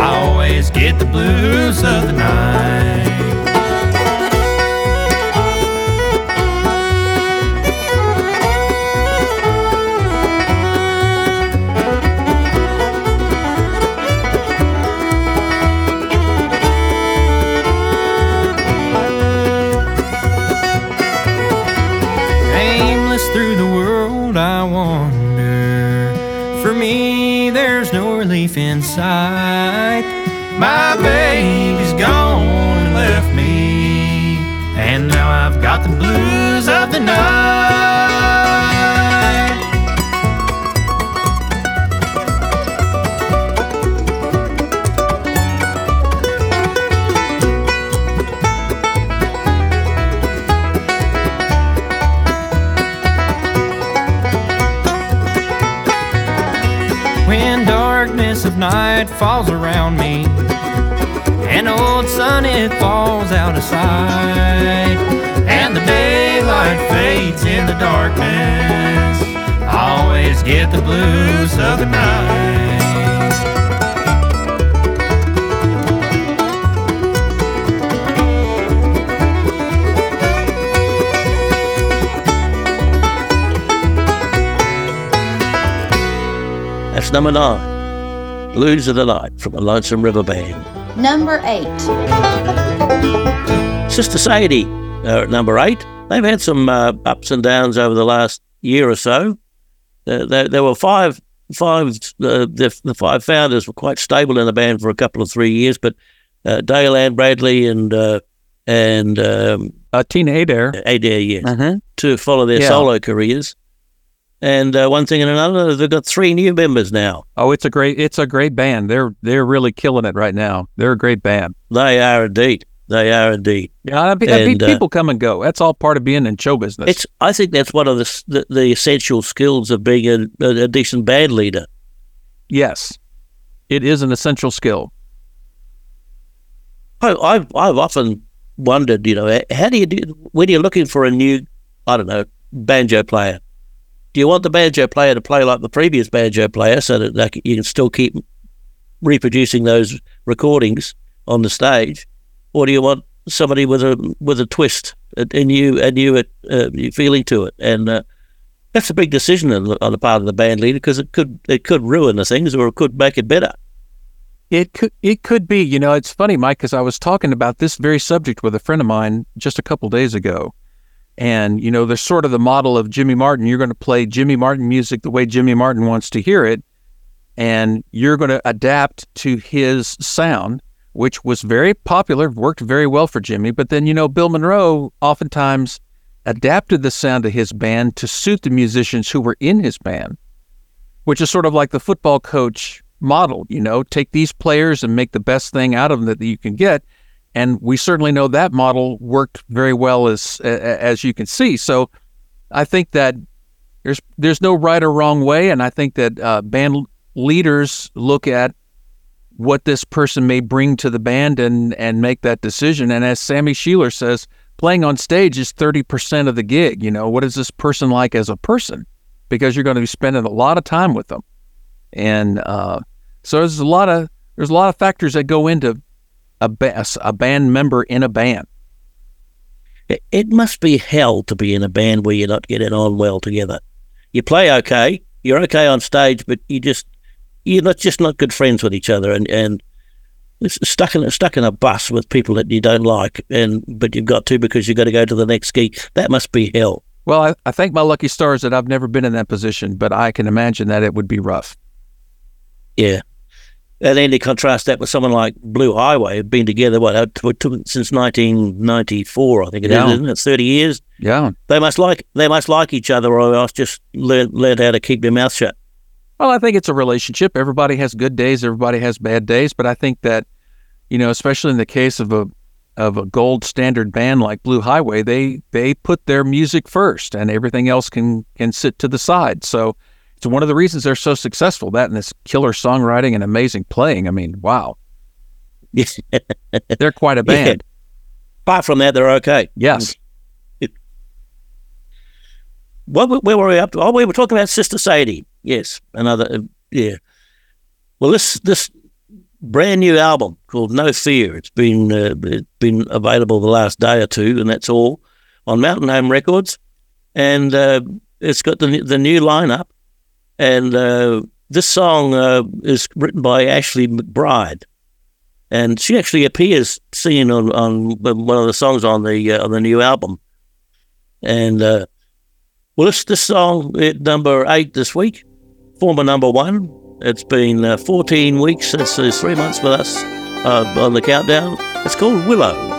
I always get the blues of the night. Through the world I wander, for me there's no relief in sight. My baby's gone and left me, and now I've got the blues of the night. Of night falls around me, and old sun it falls out of sight, and the daylight fades in the darkness. I always get the blues of the night. That's number nine. Blues of the Night from the Lonesome River Band. Number eight. Sister Sadie are at number eight. They've had some uh, ups and downs over the last year or so. Uh, there, there were five, five uh, the, the five founders were quite stable in the band for a couple of three years, but uh, Dale Ann Bradley and uh, and um, uh, Tina Adair, Adair, yes, uh-huh. to follow their yeah. solo careers. And uh, one thing and another, they've got three new members now. Oh, it's a great, it's a great band. They're they're really killing it right now. They're a great band. They are indeed. They are indeed. Yeah, I mean, and, people uh, come and go. That's all part of being in show business. It's. I think that's one of the the, the essential skills of being a, a decent band leader. Yes, it is an essential skill. I, I've I've often wondered, you know, how do you do when you're looking for a new, I don't know, banjo player. Do you want the banjo player to play like the previous banjo player so that they, you can still keep reproducing those recordings on the stage, or do you want somebody with a with a twist and you and you uh, feeling to it? And uh, that's a big decision on the, on the part of the band leader, because it could it could ruin the things or it could make it better. It could it could be. You know, it's funny, Mike, because I was talking about this very subject with a friend of mine just a couple of days ago. And, you know, there's sort of the model of Jimmy Martin. You're going to play Jimmy Martin music the way Jimmy Martin wants to hear it, and you're going to adapt to his sound, which was very popular, worked very well for Jimmy. But then, you know, Bill Monroe oftentimes adapted the sound of his band to suit the musicians who were in his band, which is sort of like the football coach model. You know, take these players and make the best thing out of them that you can get. And we certainly know that model worked very well, as as you can see. So I think that there's there's no right or wrong way, and I think that uh, band leaders look at what this person may bring to the band and, and make that decision. And as Sammy Shuler says, playing on stage is thirty percent of the gig. You know, what is this person like as a person? Because you're going to be spending a lot of time with them. And uh, so there's a lot of there's a lot of factors that go into A, ba- a band member in a band. It, it must be hell to be in a band where you're not getting on well together. You play okay, you're okay on stage, but you just you're not just not good friends with each other, and and stuck in stuck in a bus with people that you don't like, and but you've got to because you've got to go to the next gig. That must be hell. Well, I, I thank my lucky stars that I've never been in that position, but I can imagine that it would be rough. Yeah. And then to contrast that with someone like Blue Highway, who've been together what since nineteen ninety-four, I think it yeah. is, isn't it? Thirty years. Yeah, they must like they must like each other, or else just learn learn how to keep their mouth shut. Well, I think it's a relationship. Everybody has good days, everybody has bad days, but I think that, you know, especially in the case of a of a gold standard band like Blue Highway, they they put their music first, and everything else can can sit to the side. So. It's one of the reasons they're so successful, that and this killer songwriting and amazing playing. I mean, wow. They're quite a band. Yeah. apart from that, they're okay. Yes. It, what, where were we up to? Oh, we were talking about Sister Sadie. Yes, another, uh, yeah. Well, this this brand new album called No Fear, it's been uh, it's been available the last day or two, and that's all, on Mountain Home Records. And uh, it's got the, the new lineup. And uh, this song uh, is written by Ashley McBride. And she actually appears singing on, on one of the songs on the uh, on the new album. And, uh, well, this, this song at number eight this week, former number one. It's been uh, fourteen weeks since there's uh, three months with us uh, on the countdown. It's called Willow.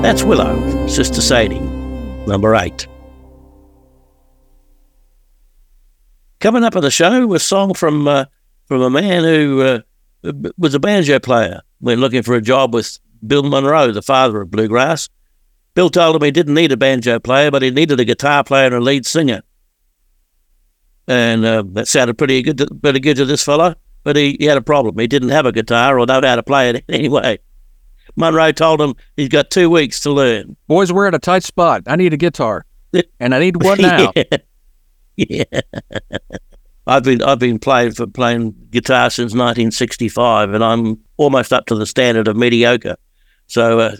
That's Willow, Sister Sadie, number eight. Coming up on the show, a song from uh, from a man who uh, was a banjo player when looking for a job with Bill Monroe, the father of bluegrass. Bill told him he didn't need a banjo player, but he needed a guitar player and a lead singer. And uh, that sounded pretty good, to, pretty good to this fella, but he, he had a problem. He didn't have a guitar or know how to play it anyway. Monroe told him he's got two weeks to learn. Boys, we're at a tight spot. I need a guitar, and I need one now. Yeah. yeah. I've been I've been playing for playing guitar since nineteen sixty-five, and I'm almost up to the standard of mediocre. So uh,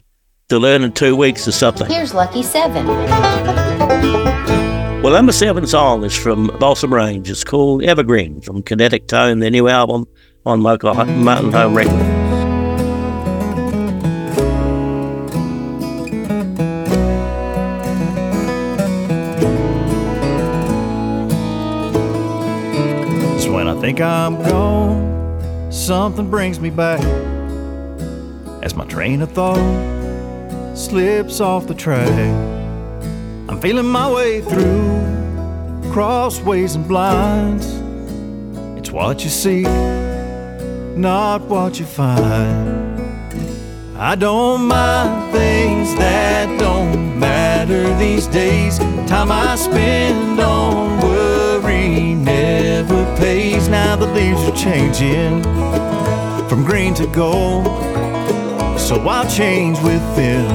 to learn in two weeks is something. Here's Lucky Seven. Well, number seven song is from Balsam Range. It's called Evergreen from Kinetic Tone, their new album on Michael Mountain Home Records. Think I'm gone, something brings me back as my train of thought slips off the track. I'm feeling my way through crossways and blinds. It's what you seek, not what you find. I don't mind things that don't matter these days. Time I spend on worry never pays. Now the leaves are changing from green to gold, so I'll change with them.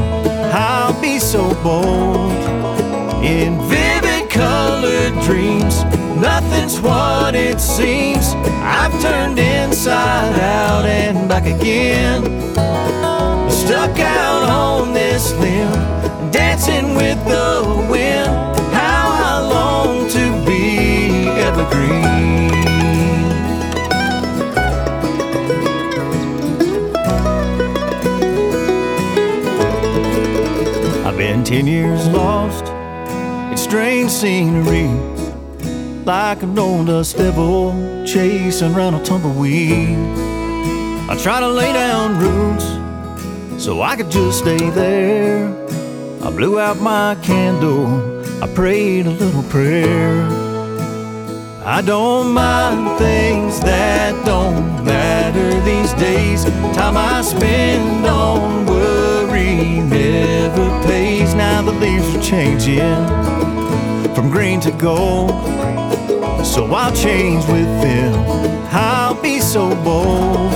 I'll be so bold in vivid colored dreams. Nothing's what it seems. I've turned inside out and back again, stuck out on this limb, dancing with the wind. How I long to be evergreen. I've been ten years lost in strange scenery, like an old dust devil chasing round a tumbleweed. I try to lay down roots so I could just stay there. I blew out my candle, I prayed a little prayer. I don't mind things that don't matter these days. Time I spend on worry never pays. Now the leaves are changing from green to gold, so I'll change with them. I'll be so bold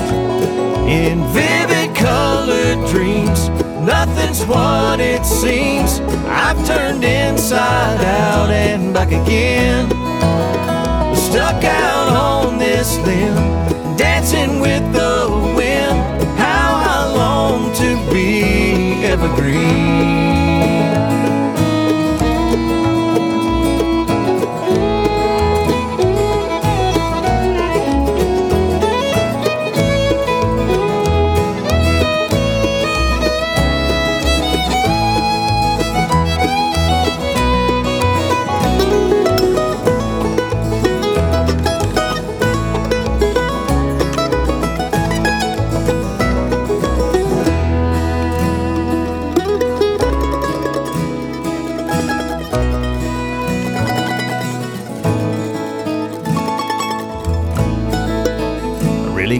in vivid colored dreams. Nothing's what it seems. I've turned inside out and back again, stuck out on this limb, dancing with the wind. How I long to be evergreen.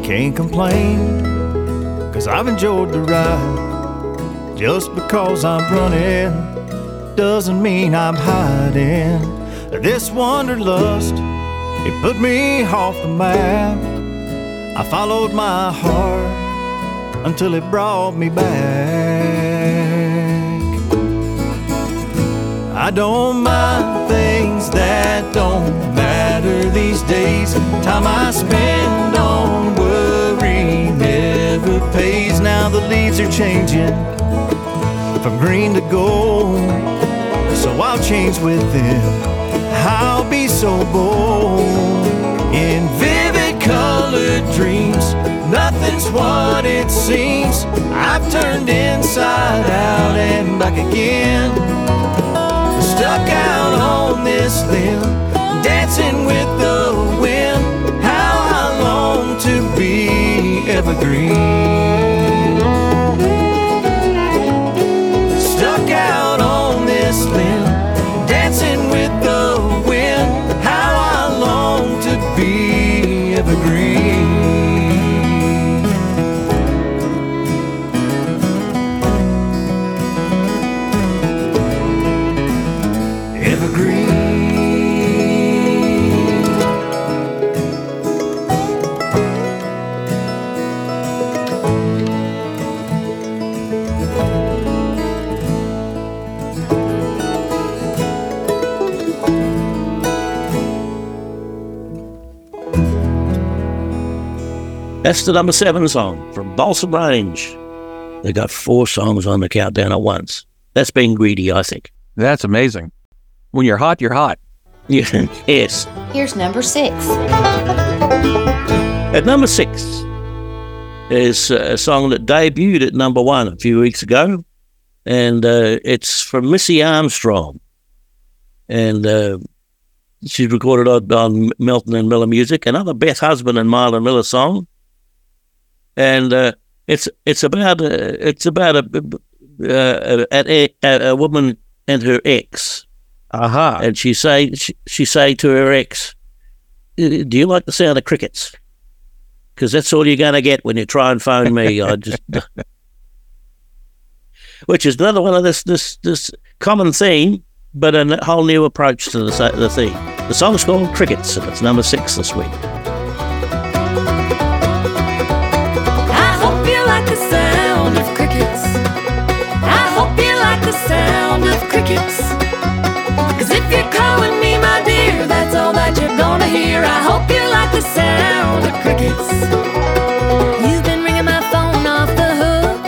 Can't complain, cause I've enjoyed the ride. Just because I'm running doesn't mean I'm hiding. This wanderlust, it put me off the map. I followed my heart until it brought me back. I don't mind things that don't matter these days. Time I spend on never pays. Now the leaves are changing from green to gold, so I'll change with them. I'll be so bold in vivid colored dreams. Nothing's what it seems. I've turned inside out and back again, stuck out on this limb, dancing with the wind. How I long to be evergreen, stuck out on this limb, dancing with the wind. How I long to be evergreen, evergreen. That's the number seven song from Balsam Range. They got four songs on the countdown at once. That's being greedy, I think. That's amazing. When you're hot, you're hot. Yes. Here's number six. At number six is a song that debuted at number one a few weeks ago, and uh, it's from Missy Armstrong. And uh, She's recorded on, on Milton and Miller Music, another Beth Husband and Milan Miller song. And uh, it's it's about uh, it's about a, uh, a, a, a woman and her ex. Aha! Uh-huh. And she say she, she say to her ex, "Do you like the sound of crickets? Because that's all you're going to get when you try and phone me." I just, which is another one of this this this common theme, but a whole new approach to the the theme. The song's called Crickets, and it's number six this week. I hope you like the sound of crickets. I hope you like the sound of crickets. 'Cause if you're calling me, my dear, that's all that you're gonna hear. I hope you like the sound of crickets. You've been ringing my phone off the hook,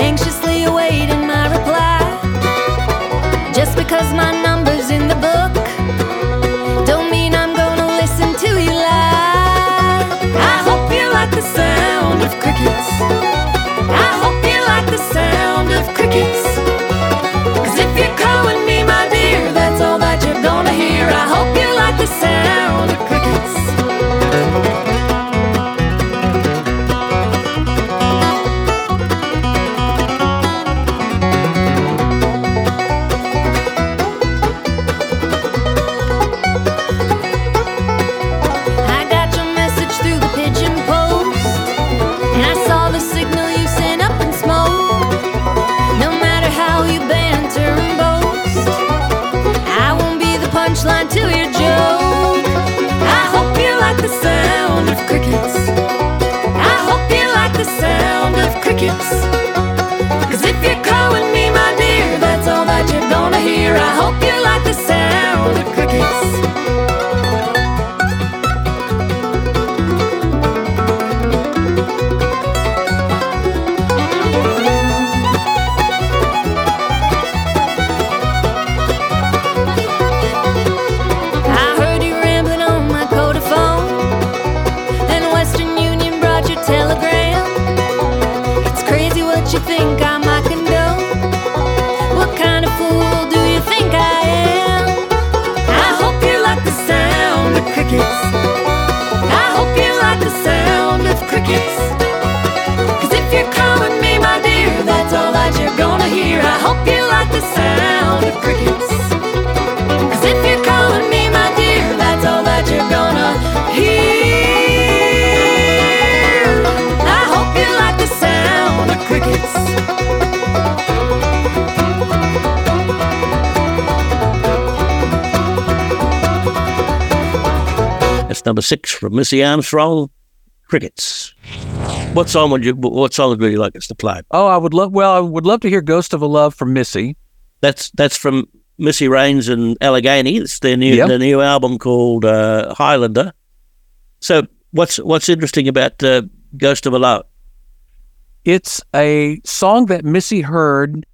anxiously awaiting my reply. Just because my number's in the book, don't mean I'm gonna listen to you lie. I hope you like the sound of crickets. I hope you like the sound of crickets. 'Cause if you're calling me, my dear, that's all that you're gonna hear. I hope you like the sound of crickets. Cause if you're calling me, my dear, that's all that you're gonna hear. I hope you like the sound of crickets. I heard you rambling on my Vodafone, and Western Union brought your telegram. You think I might condone? What kind of fool do you think I am? I hope you like the sound of crickets. I hope you like the sound of crickets. 'Cause if you're calling me, my dear, that's all that you're gonna hear. I hope you like the sound of crickets. 'Cause if you're calling me, my dear, that's all that you're gonna hear. Crickets. That's number six from Missy Armstrong, Crickets. What song would you? What song would you really like us to play? Oh, I would love. Well, I would love to hear "Ghost of a Love" from Missy. That's that's from Missy Raines and Allegheny. It's their new yep. their new album called uh, Highlander. So, what's what's interesting about uh, "Ghost of a Love"? It's a song that Missy heard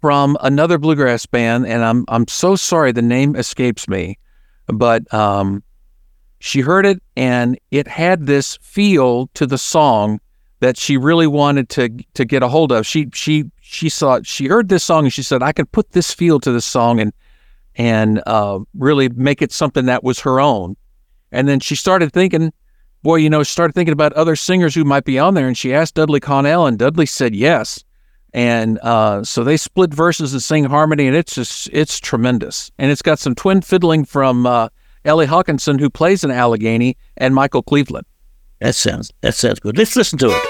from another bluegrass band, and I'm I'm so sorry the name escapes me, but um, she heard it and it had this feel to the song that she really wanted to to get a hold of. She she she saw she heard this song and she said, "I can put this feel to this song and and uh, really make it something that was her own." And then she started thinking. Boy, you know, she started thinking about other singers who might be on there, and she asked Dudley Connell, and Dudley said yes. And uh, so they split verses and sing harmony, and it's just, it's tremendous. And it's got some twin fiddling from uh, Ellie Hawkinson, who plays in Allegheny, and Michael Cleveland. That sounds, that sounds good. Let's listen to it.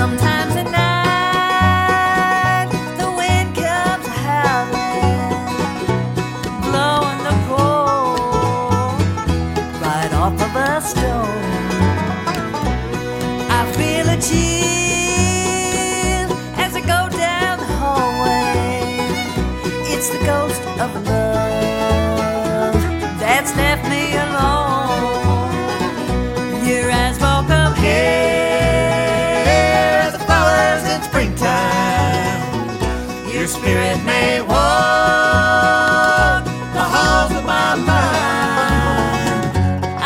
Sometimes at night, the wind comes howling, blowing the coal right off of a stone. I feel a chill as I go down the hallway. It's the ghost of love that's left me alone. Your eyes welcome here. Spirit may walk the halls of my mind. I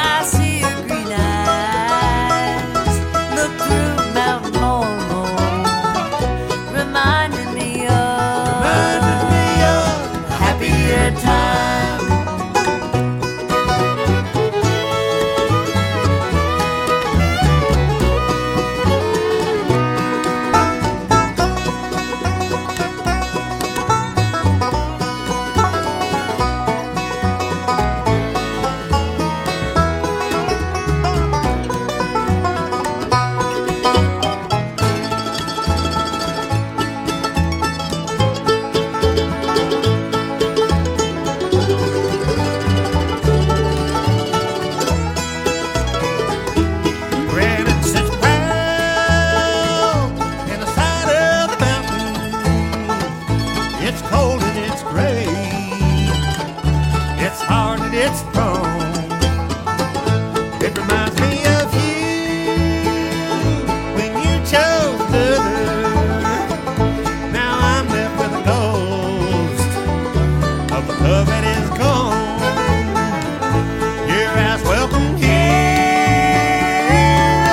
it's cold and it's gray, it's hard and it's strong. It reminds me of you when you chose the other. Now I'm left with a ghost of the love that is gone. You're as welcome here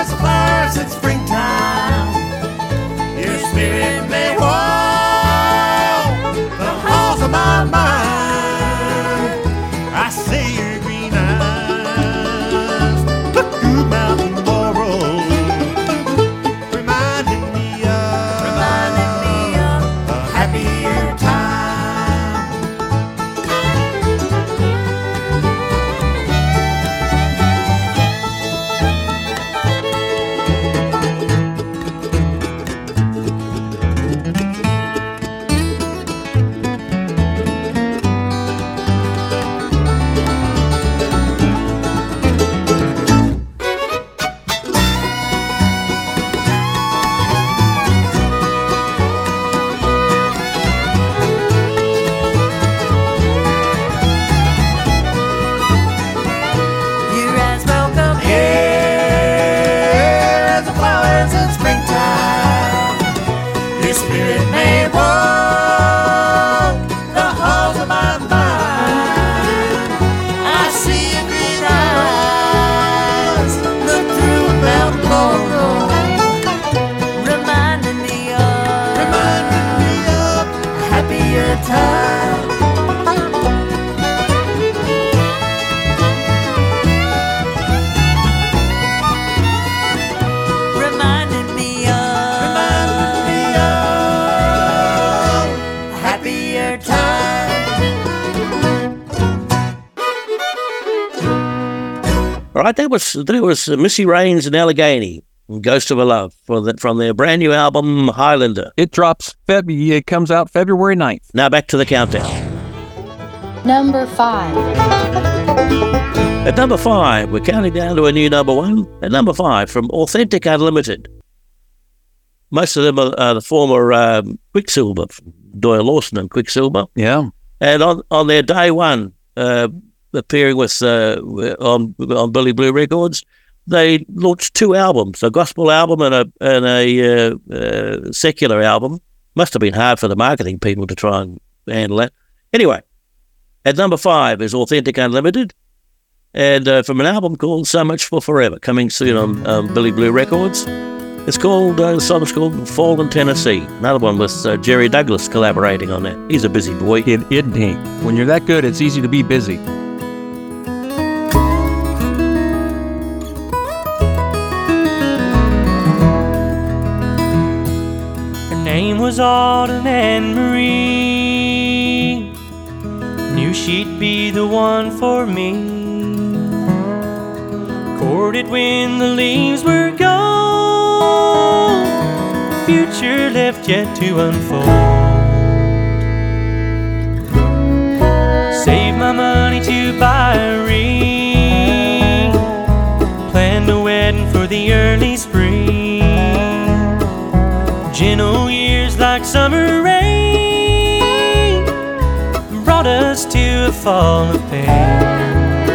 as a flower since springtime. Your spirit may walk my mind. I see your green eyes, look through mountain laurels, reminding me of, reminding me of a happier That was that was Missy Raines and Allegheny, Ghost of a Love, for the, from their brand new album Highlander. It drops February. It comes out February ninth. Now back to the countdown. Number five. At number five, we're counting down to a new number one. At number five, from Authentic Unlimited. Most of them are, are the former um, Quicksilver, Doyle Lawson and Quicksilver. Yeah. And on on their day one. Uh, appearing with uh, on on Billy Blue Records, they launched two albums: a gospel album and a and a uh, uh, secular album. Must have been hard for the marketing people to try and handle that. Anyway, at number five is Authentic Unlimited, and uh, from an album called "So Much for Forever," coming soon on um, Billy Blue Records. It's called uh, the song's called "Fallen Tennessee." Another one with uh, Jerry Douglas collaborating on that. He's a busy boy, isn't he? When you're that good, it's easy to be busy. Was Autumn and Marie, knew she'd be the one for me. Courted when the leaves were gone, future left yet to unfold. Saved my money to buy a ring, planned a wedding for the early spring. Gentle years like summer rain brought us to a fall of pain.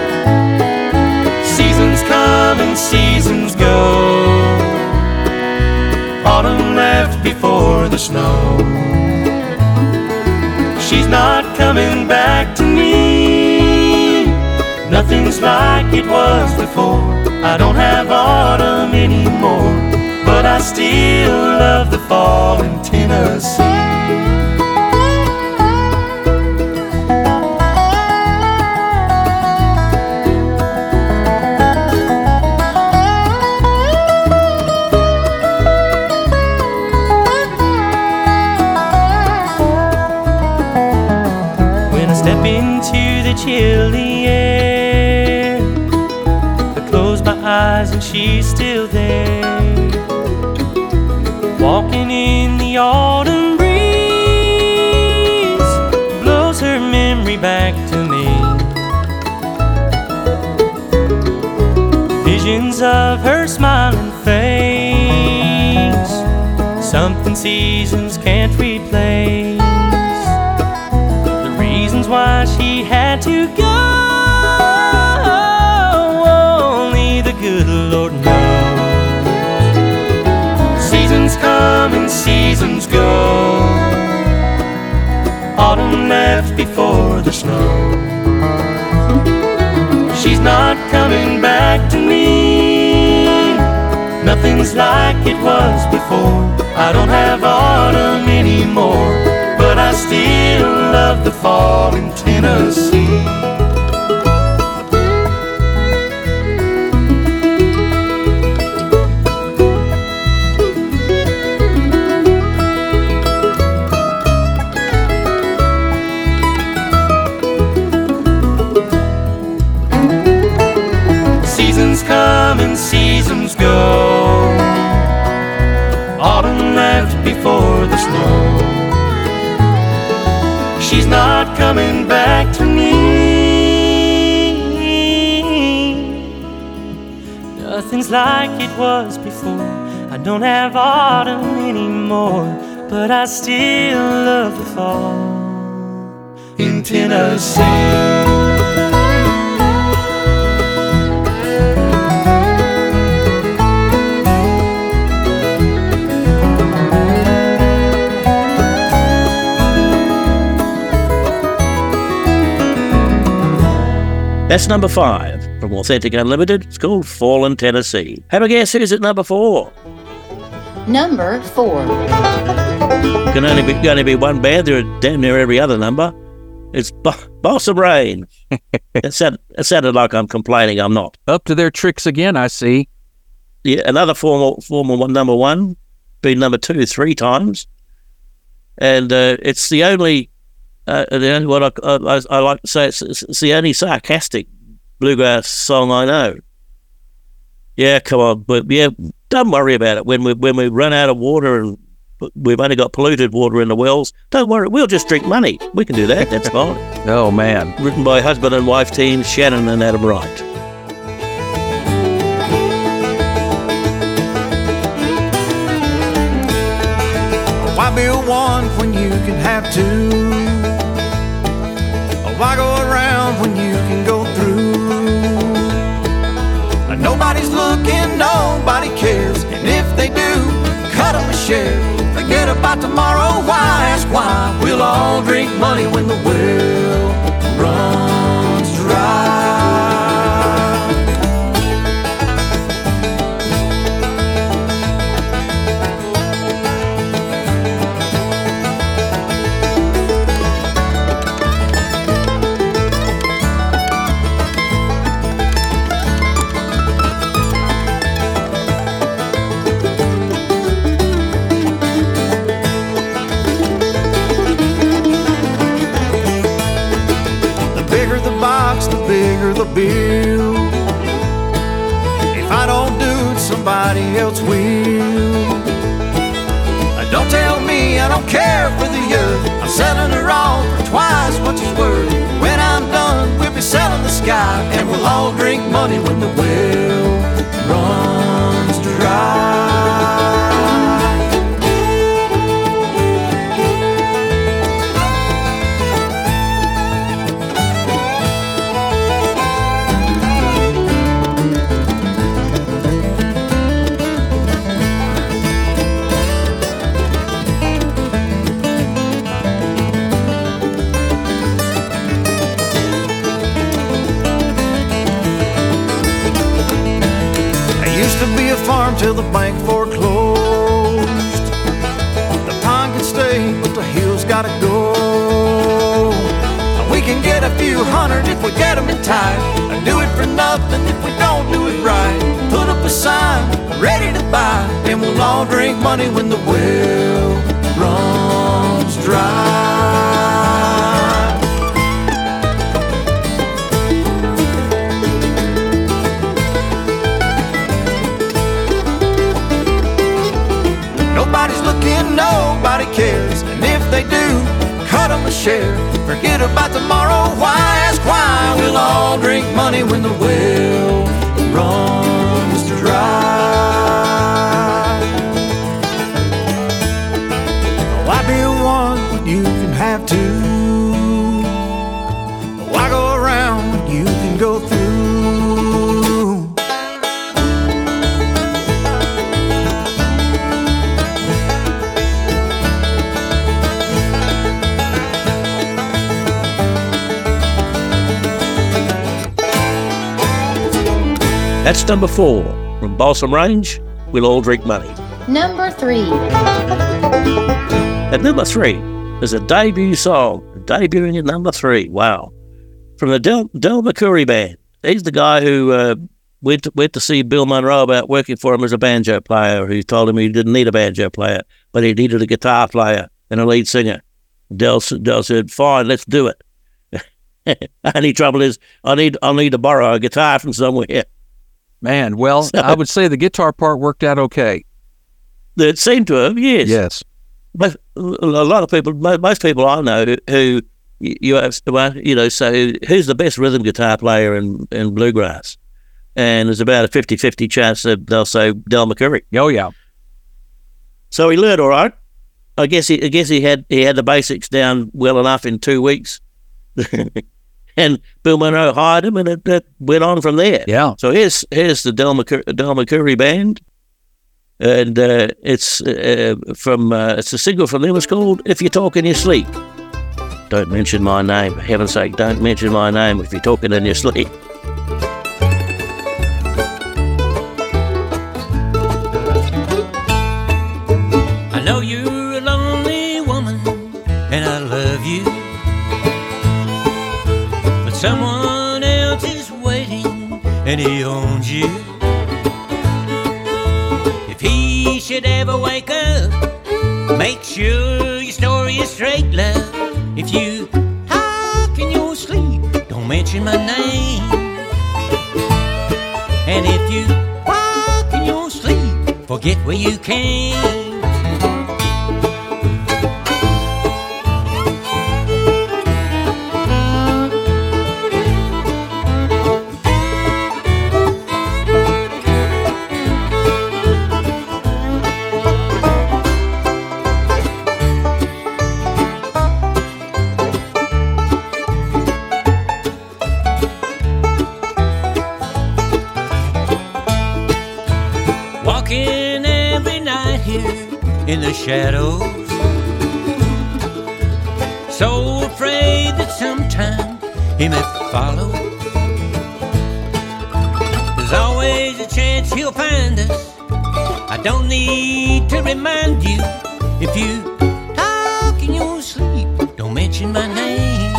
Seasons come and seasons go, autumn left before the snow. She's not coming back to me, nothing's like it was before. I don't have autumn anymore, but I still love the fall in Tennessee. When I step into the chilly air, I close my eyes and she's still there. Walking in the autumn breeze blows her memory back to me. Visions of her smiling face, something seasons can't replace. reasons why she had to go, only the good Lord knows. Seasons come and seasons go, autumn left before the snow. She's not coming back to me, nothing's like it was before. I don't have autumn anymore, but I still love the fall in Tennessee. Seasons come and seasons go, autumn left before the snow. She's not coming back to me, nothing's like it was before. I don't have autumn anymore, but I still love the fall in Tennessee. That's number five from Authentic Unlimited. It's called Fall in Tennessee. Have a guess who's at number four? Number four. Can only be, can only be one band. They're damn near every other number. It's ba- Balsam Range. It sounded, it sounded like I'm complaining. I'm not. Up to their tricks again, I see. Yeah, another formal formal one, number one. Been number two three times. And uh, it's the only... Uh, the only one I, I, I like to say, it's, it's the only sarcastic bluegrass song I know. Yeah, come on, but yeah, don't worry about it. When we when we run out of water and we've only got polluted water in the wells, don't worry, we'll just drink money. We can do that. That's fine. Oh man! Written by husband and wife team Shannon and Adam Wright. Why build one when you can have two? Why go around when you can go through? Nobody's looking, nobody cares, and if they do, cut them a share. Forget about tomorrow, why ask why? We'll all drink money when the well runs the bill. If I don't do it, somebody else will. Don't tell me I don't care for the earth. I'm selling her all for twice what she's worth. When I'm done, we'll be selling the sky, and we'll all drink money when the well runs dry. Farm till the bank foreclosed. The pond can stay, but the hills gotta go. We can get a few hundred if we get them in time. I do it for nothing if we don't do it right. Put up a sign, ready to buy, and we'll all drink money when the well runs dry. Nobody cares, and if they do, cut them a share. Forget about tomorrow, why ask why? We'll all drink money when the well runs dry. Why build one when you can have two? That's number four. From Balsam Range, We'll All Drink Money. Number three. At number three is a debut song, debuting at number three. Wow. From the Del, Del McCoury Band. He's the guy who uh, went, to, went to see Bill Monroe about working for him as a banjo player. He told him he didn't need a banjo player, but he needed a guitar player and a lead singer. Del, Del said, fine, let's do it. Only trouble is, I need I need to borrow a guitar from somewhere. Man, well, so, I would say the guitar part worked out okay. It seemed to have, yes. Yes. But a lot of people, most people I know who, who you ask, well, you know, say, who's the best rhythm guitar player in, in bluegrass? And there's about a fifty-fifty chance that they'll say Del McCoury. Oh, yeah. So he learned all right. I guess he, I guess he had he had the basics down well enough in two weeks. And Bill Monroe hired him, and it, it went on from there. Yeah. So here's here's the Del McCoury, Del McCoury Band, and uh, it's uh, from uh, it's a single from them. It's called "If You Talk in Your Sleep." Don't mention my name, for heaven's sake! Don't mention my name if you're talking in your sleep. I know you're a lonely woman, and I love you. Someone else is waiting, and he owns you. If he should ever wake up, make sure your story is straight, love. If you talk in your sleep, don't mention my name. And if you walk in your sleep, forget where you came. In the shadows, so afraid that sometime he may follow. There's always a chance he'll find us. I don't need to remind you. If you talk in your sleep, don't mention my name.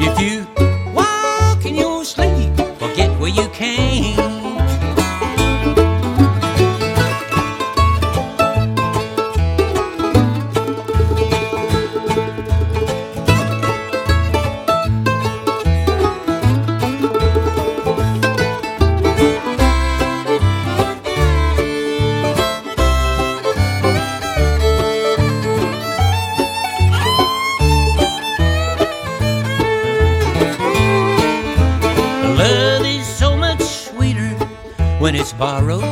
If you walk in your sleep, forget where you came. Borrowed,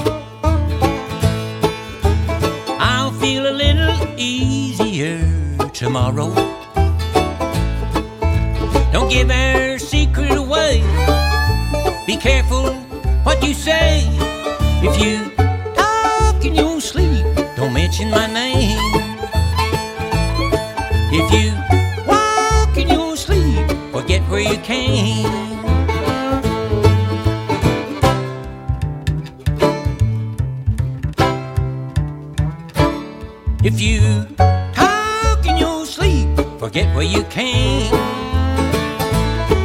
I'll feel a little easier tomorrow. Don't give our secret away. Be careful what you say. If you talk in your sleep, don't mention my name. If you walk in your sleep, forget where you came. If you talk in your sleep, forget where you came.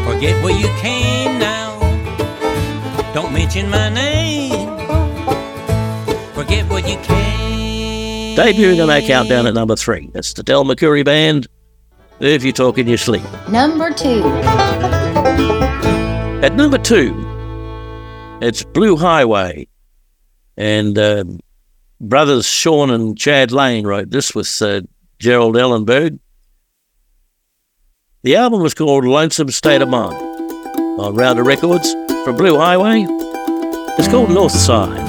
Forget where you came now. Don't mention my name. Forget where you came. Debuting on our countdown at number three. That's the Del McCoury Band, If You Talk in Your Sleep. Number two. At number two, it's Blue Highway. And... Um, Brothers Sean and Chad Lane wrote this with uh, Gerald Ellenberg. The album was called Lonesome State of Mind on Rounder Records. From Blue Highway, it's called North Side.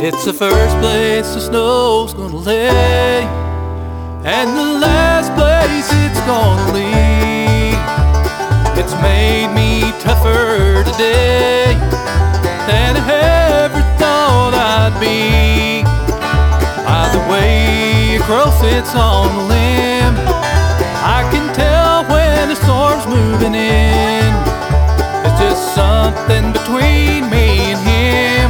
It's the first place the snow's gonna lay, and the last place it's gonna leave. It's made me tougher today than I ever thought I'd be. By the way, a crow sits on a limb. I can tell when the storm's moving in. It's just something between me and him.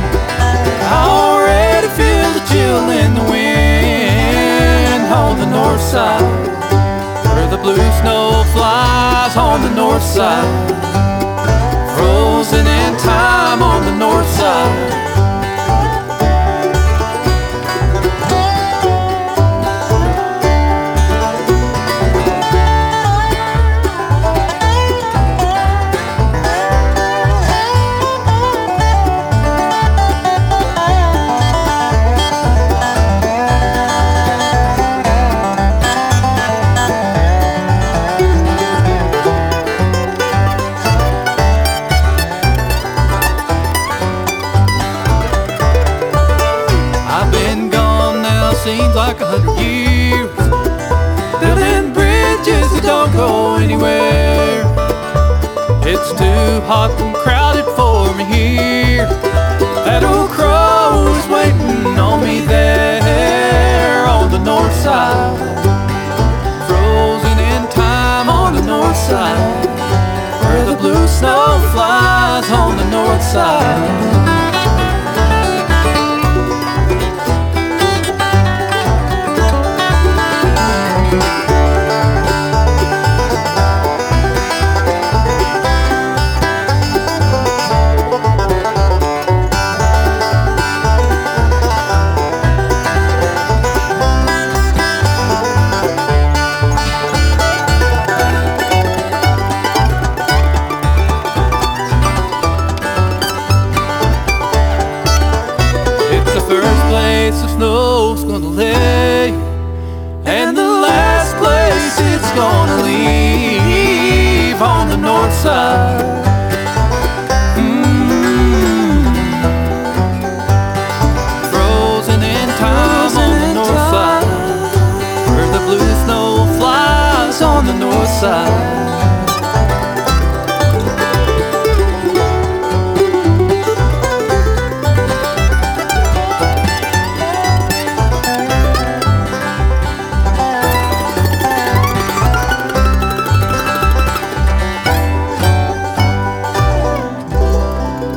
I already feel the chill in the wind. On the north side, where the blue snow flies. On the north side, frozen in time. On the north side. Like a hundred years, building bridges that don't go anywhere. It's too hot and crowded for me here. That old crow is waiting on me there. On the north side, frozen in time. On the north side, where the blue snow flies. On the north side.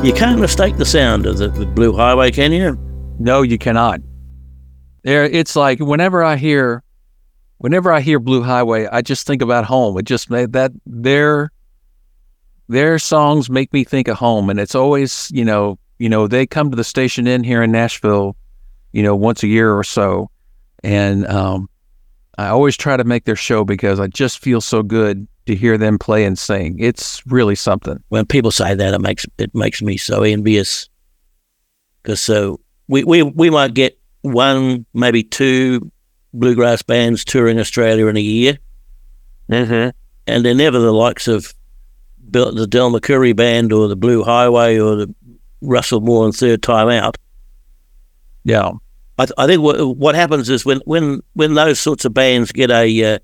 You can't mistake the sound of the, the Blue Highway, can you? No, you cannot. There, it's like whenever I hear, whenever I hear Blue Highway, I just think about home. It just that their their songs make me think of home, and it's always you know you know they come to the station in here in Nashville, you know, once a year or so, and um, I always try to make their show because I just feel so good to hear them play and sing. It's really something. When people say that, it makes it makes me so envious, because so we, we we might get one, maybe two bluegrass bands touring Australia in a year, mm-hmm. and they're never the likes of the Del McCurry Band or the Blue Highway or the Russell Moore and Third Time Out. Yeah, I, th- I think what what happens is when when when those sorts of bands get a uh,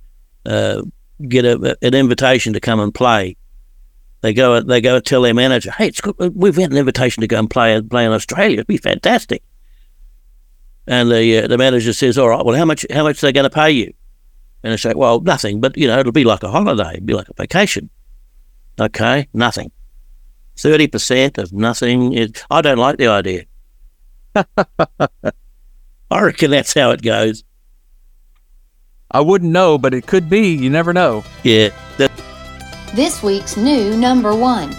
uh, get a, an invitation to come and play, they go they go and tell their manager, hey, it's good, we've got an invitation to go and play play in Australia, it'd be fantastic. And the uh, the manager says, all right, well, how much how much are they going to pay you? And they say, well, nothing, but you know, it'll be like a holiday, it'll be like a vacation. Okay, nothing. thirty percent of nothing is, I don't like the idea. I reckon that's how it goes. I wouldn't know, but it could be. You never know. Yeah. That- this week's new number one.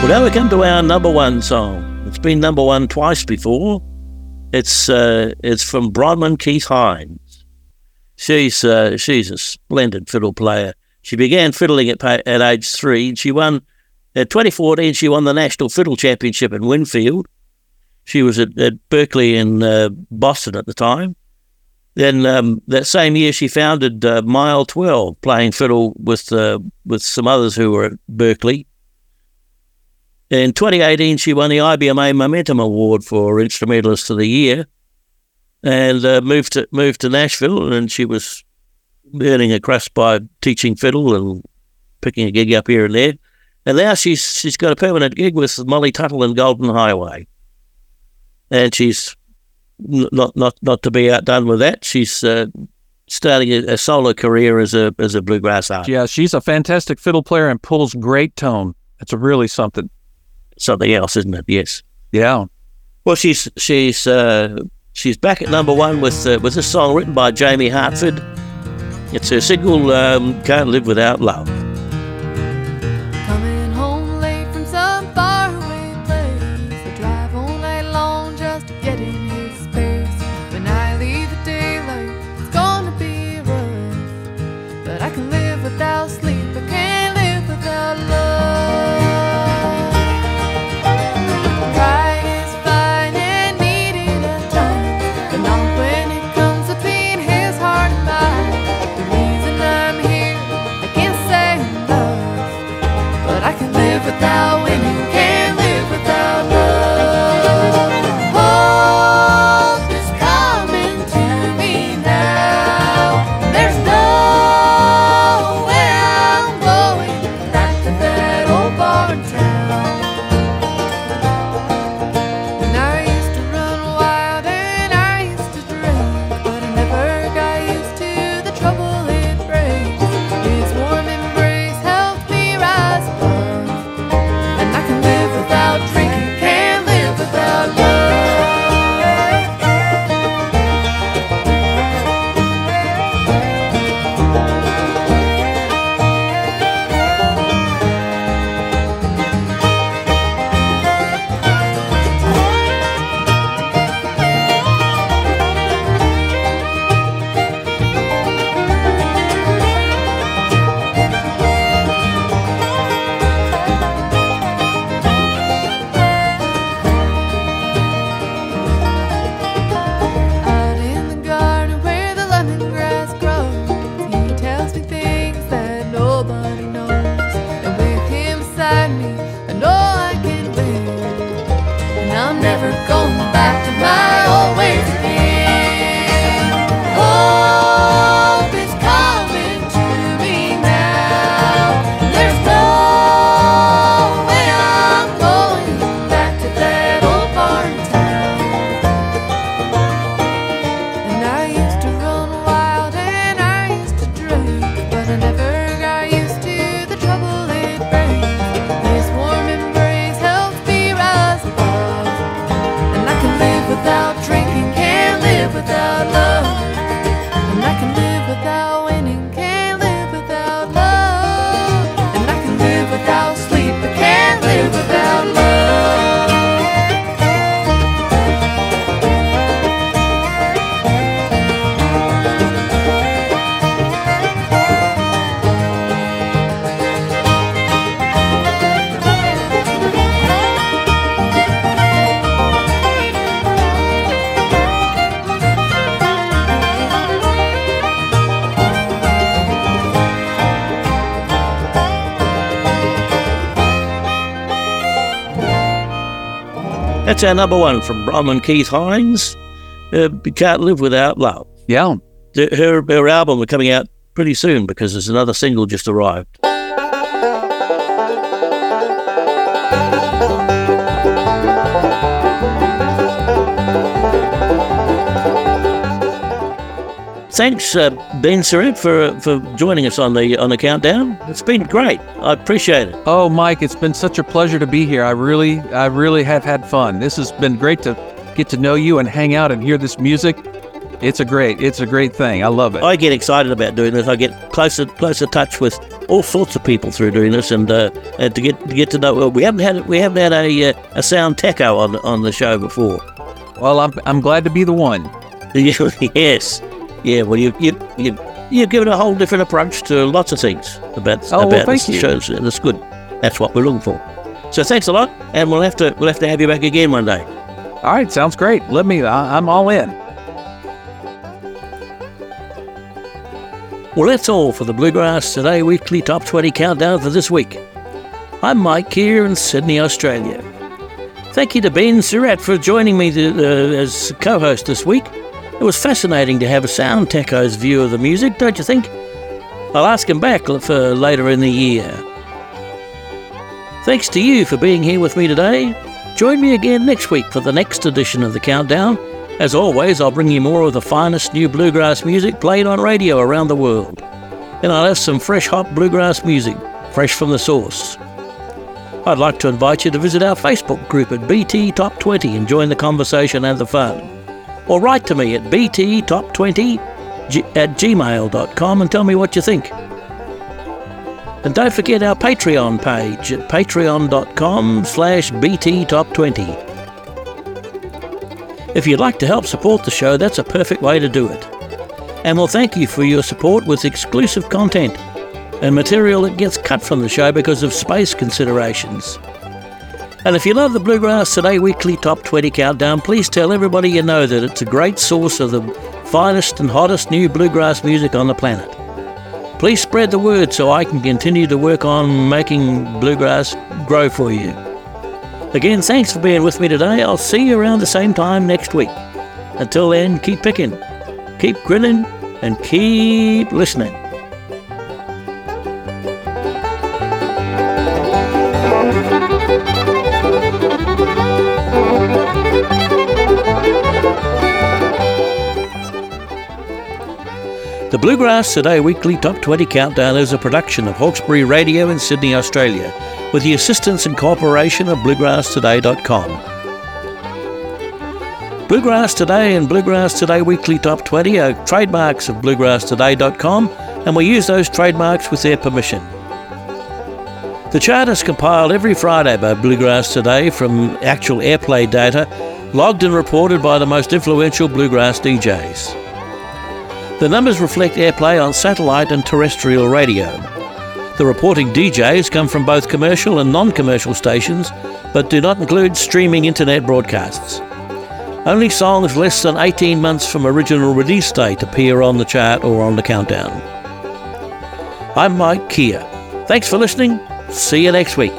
Well, now we come to our number one song. It's been number one twice before. It's uh, it's from Bronwyn Keith Hines. She's uh, she's a splendid fiddle player. She began fiddling at at age three, and she won at twenty fourteen. She won the National Fiddle Championship in Winfield. She was at, at Berkeley in uh, Boston at the time. Then um, that same year, she founded uh, Mile twelve, playing fiddle with uh, with some others who were at Berkeley. In twenty eighteen, she won the I B M A Momentum Award for Instrumentalist of the Year, and uh, moved to moved to Nashville. And she was earning a crust by teaching fiddle and picking a gig up here and there. And now she's she's got a permanent gig with Molly Tuttle and Golden Highway. And she's not not not to be outdone with that. She's uh, starting a, a solo career as a as a bluegrass artist. Yeah, she's a fantastic fiddle player and pulls great tone. It's really something. Something else, isn't it? Yes. Yeah. Well, she's she's uh, she's back at number one with uh, with this song written by Jamie Hartford. It's her single, um, Can't Live Without Love. Coming home late from some faraway place, I drive all night long just to get in his space. When I leave the daylight, it's gonna be rough, but I can live without sleep, I can't live without love. Without women, can't live without love. Hope is coming to me now. There's nowhere I'm going, back to that old barn town. And I used to run wild and I used to drink, but I never got used to the trouble it brings. His warm embrace helped me rise above. That's our number one from Brom and Keith Hines. Uh, Can't Live Without Love. Yeah. Her, her album will be coming out pretty soon because there's another single just arrived. Thanks, uh, Ben Surratt, for for joining us on the on the countdown. It's been great. I appreciate it. Oh, Mike, it's been such a pleasure to be here. I really, I really have had fun. This has been great to get to know you and hang out and hear this music. It's a great, it's a great thing. I love it. I get excited about doing this. I get closer, closer touch with all sorts of people through doing this, and, uh, and to get to get to know. Well, we haven't had we haven't had a a sound techo on on the show before. Well, I'm I'm glad to be the one. Yes. Yeah, well, you you you you've given a whole different approach to lots of things about oh, about well, thank you. Shows. That's good. That's what we're looking for. So thanks a lot, and we'll have to we'll have to have you back again one day. All right, sounds great. Let me. I, I'm all in. Well, that's all for the Bluegrass Today Weekly Top twenty Countdown for this week. I'm Mike Kear in Sydney, Australia. Thank you to Ben Surratt for joining me to, uh, as co-host this week. It was fascinating to have a sound techo's view of the music, don't you think? I'll ask him back for later in the year. Thanks to you for being here with me today. Join me again next week for the next edition of The Countdown As always, I'll bring you more of the finest new bluegrass music played on radio around the world. Then I'll have some fresh hot bluegrass music, fresh from the source. I'd like to invite you to visit our Facebook group at B T Top twenty and join the conversation and the fun. Or write to me at b t top twenty at gmail dot com and tell me what you think. And don't forget our Patreon page at patreon dot com slash b t top twenty. If you'd like to help support the show, that's a perfect way to do it. And we'll thank you for your support with exclusive content and material that gets cut from the show because of space considerations. And if you love the Bluegrass Today Weekly Top twenty Countdown, please tell everybody you know that it's a great source of the finest and hottest new bluegrass music on the planet. Please spread the word so I can continue to work on making bluegrass grow for you. Again, thanks for being with me today. I'll see you around the same time next week. Until then, keep picking, keep grinning, and keep listening. The Bluegrass Today Weekly Top twenty Countdown is a production of Hawkesbury Radio in Sydney, Australia, with the assistance and cooperation of Bluegrass Today dot com. Bluegrass Today and Bluegrass Today Weekly Top twenty are trademarks of Bluegrass Today dot com, and we use those trademarks with their permission. The chart is compiled every Friday by Bluegrass Today from actual airplay data, logged and reported by the most influential bluegrass D Js. The numbers reflect airplay on satellite and terrestrial radio. The reporting D Js come from both commercial and non-commercial stations, but do not include streaming internet broadcasts. Only songs less than eighteen months from original release date appear on the chart or on the countdown. I'm Mike Kear. Thanks for listening. See you next week.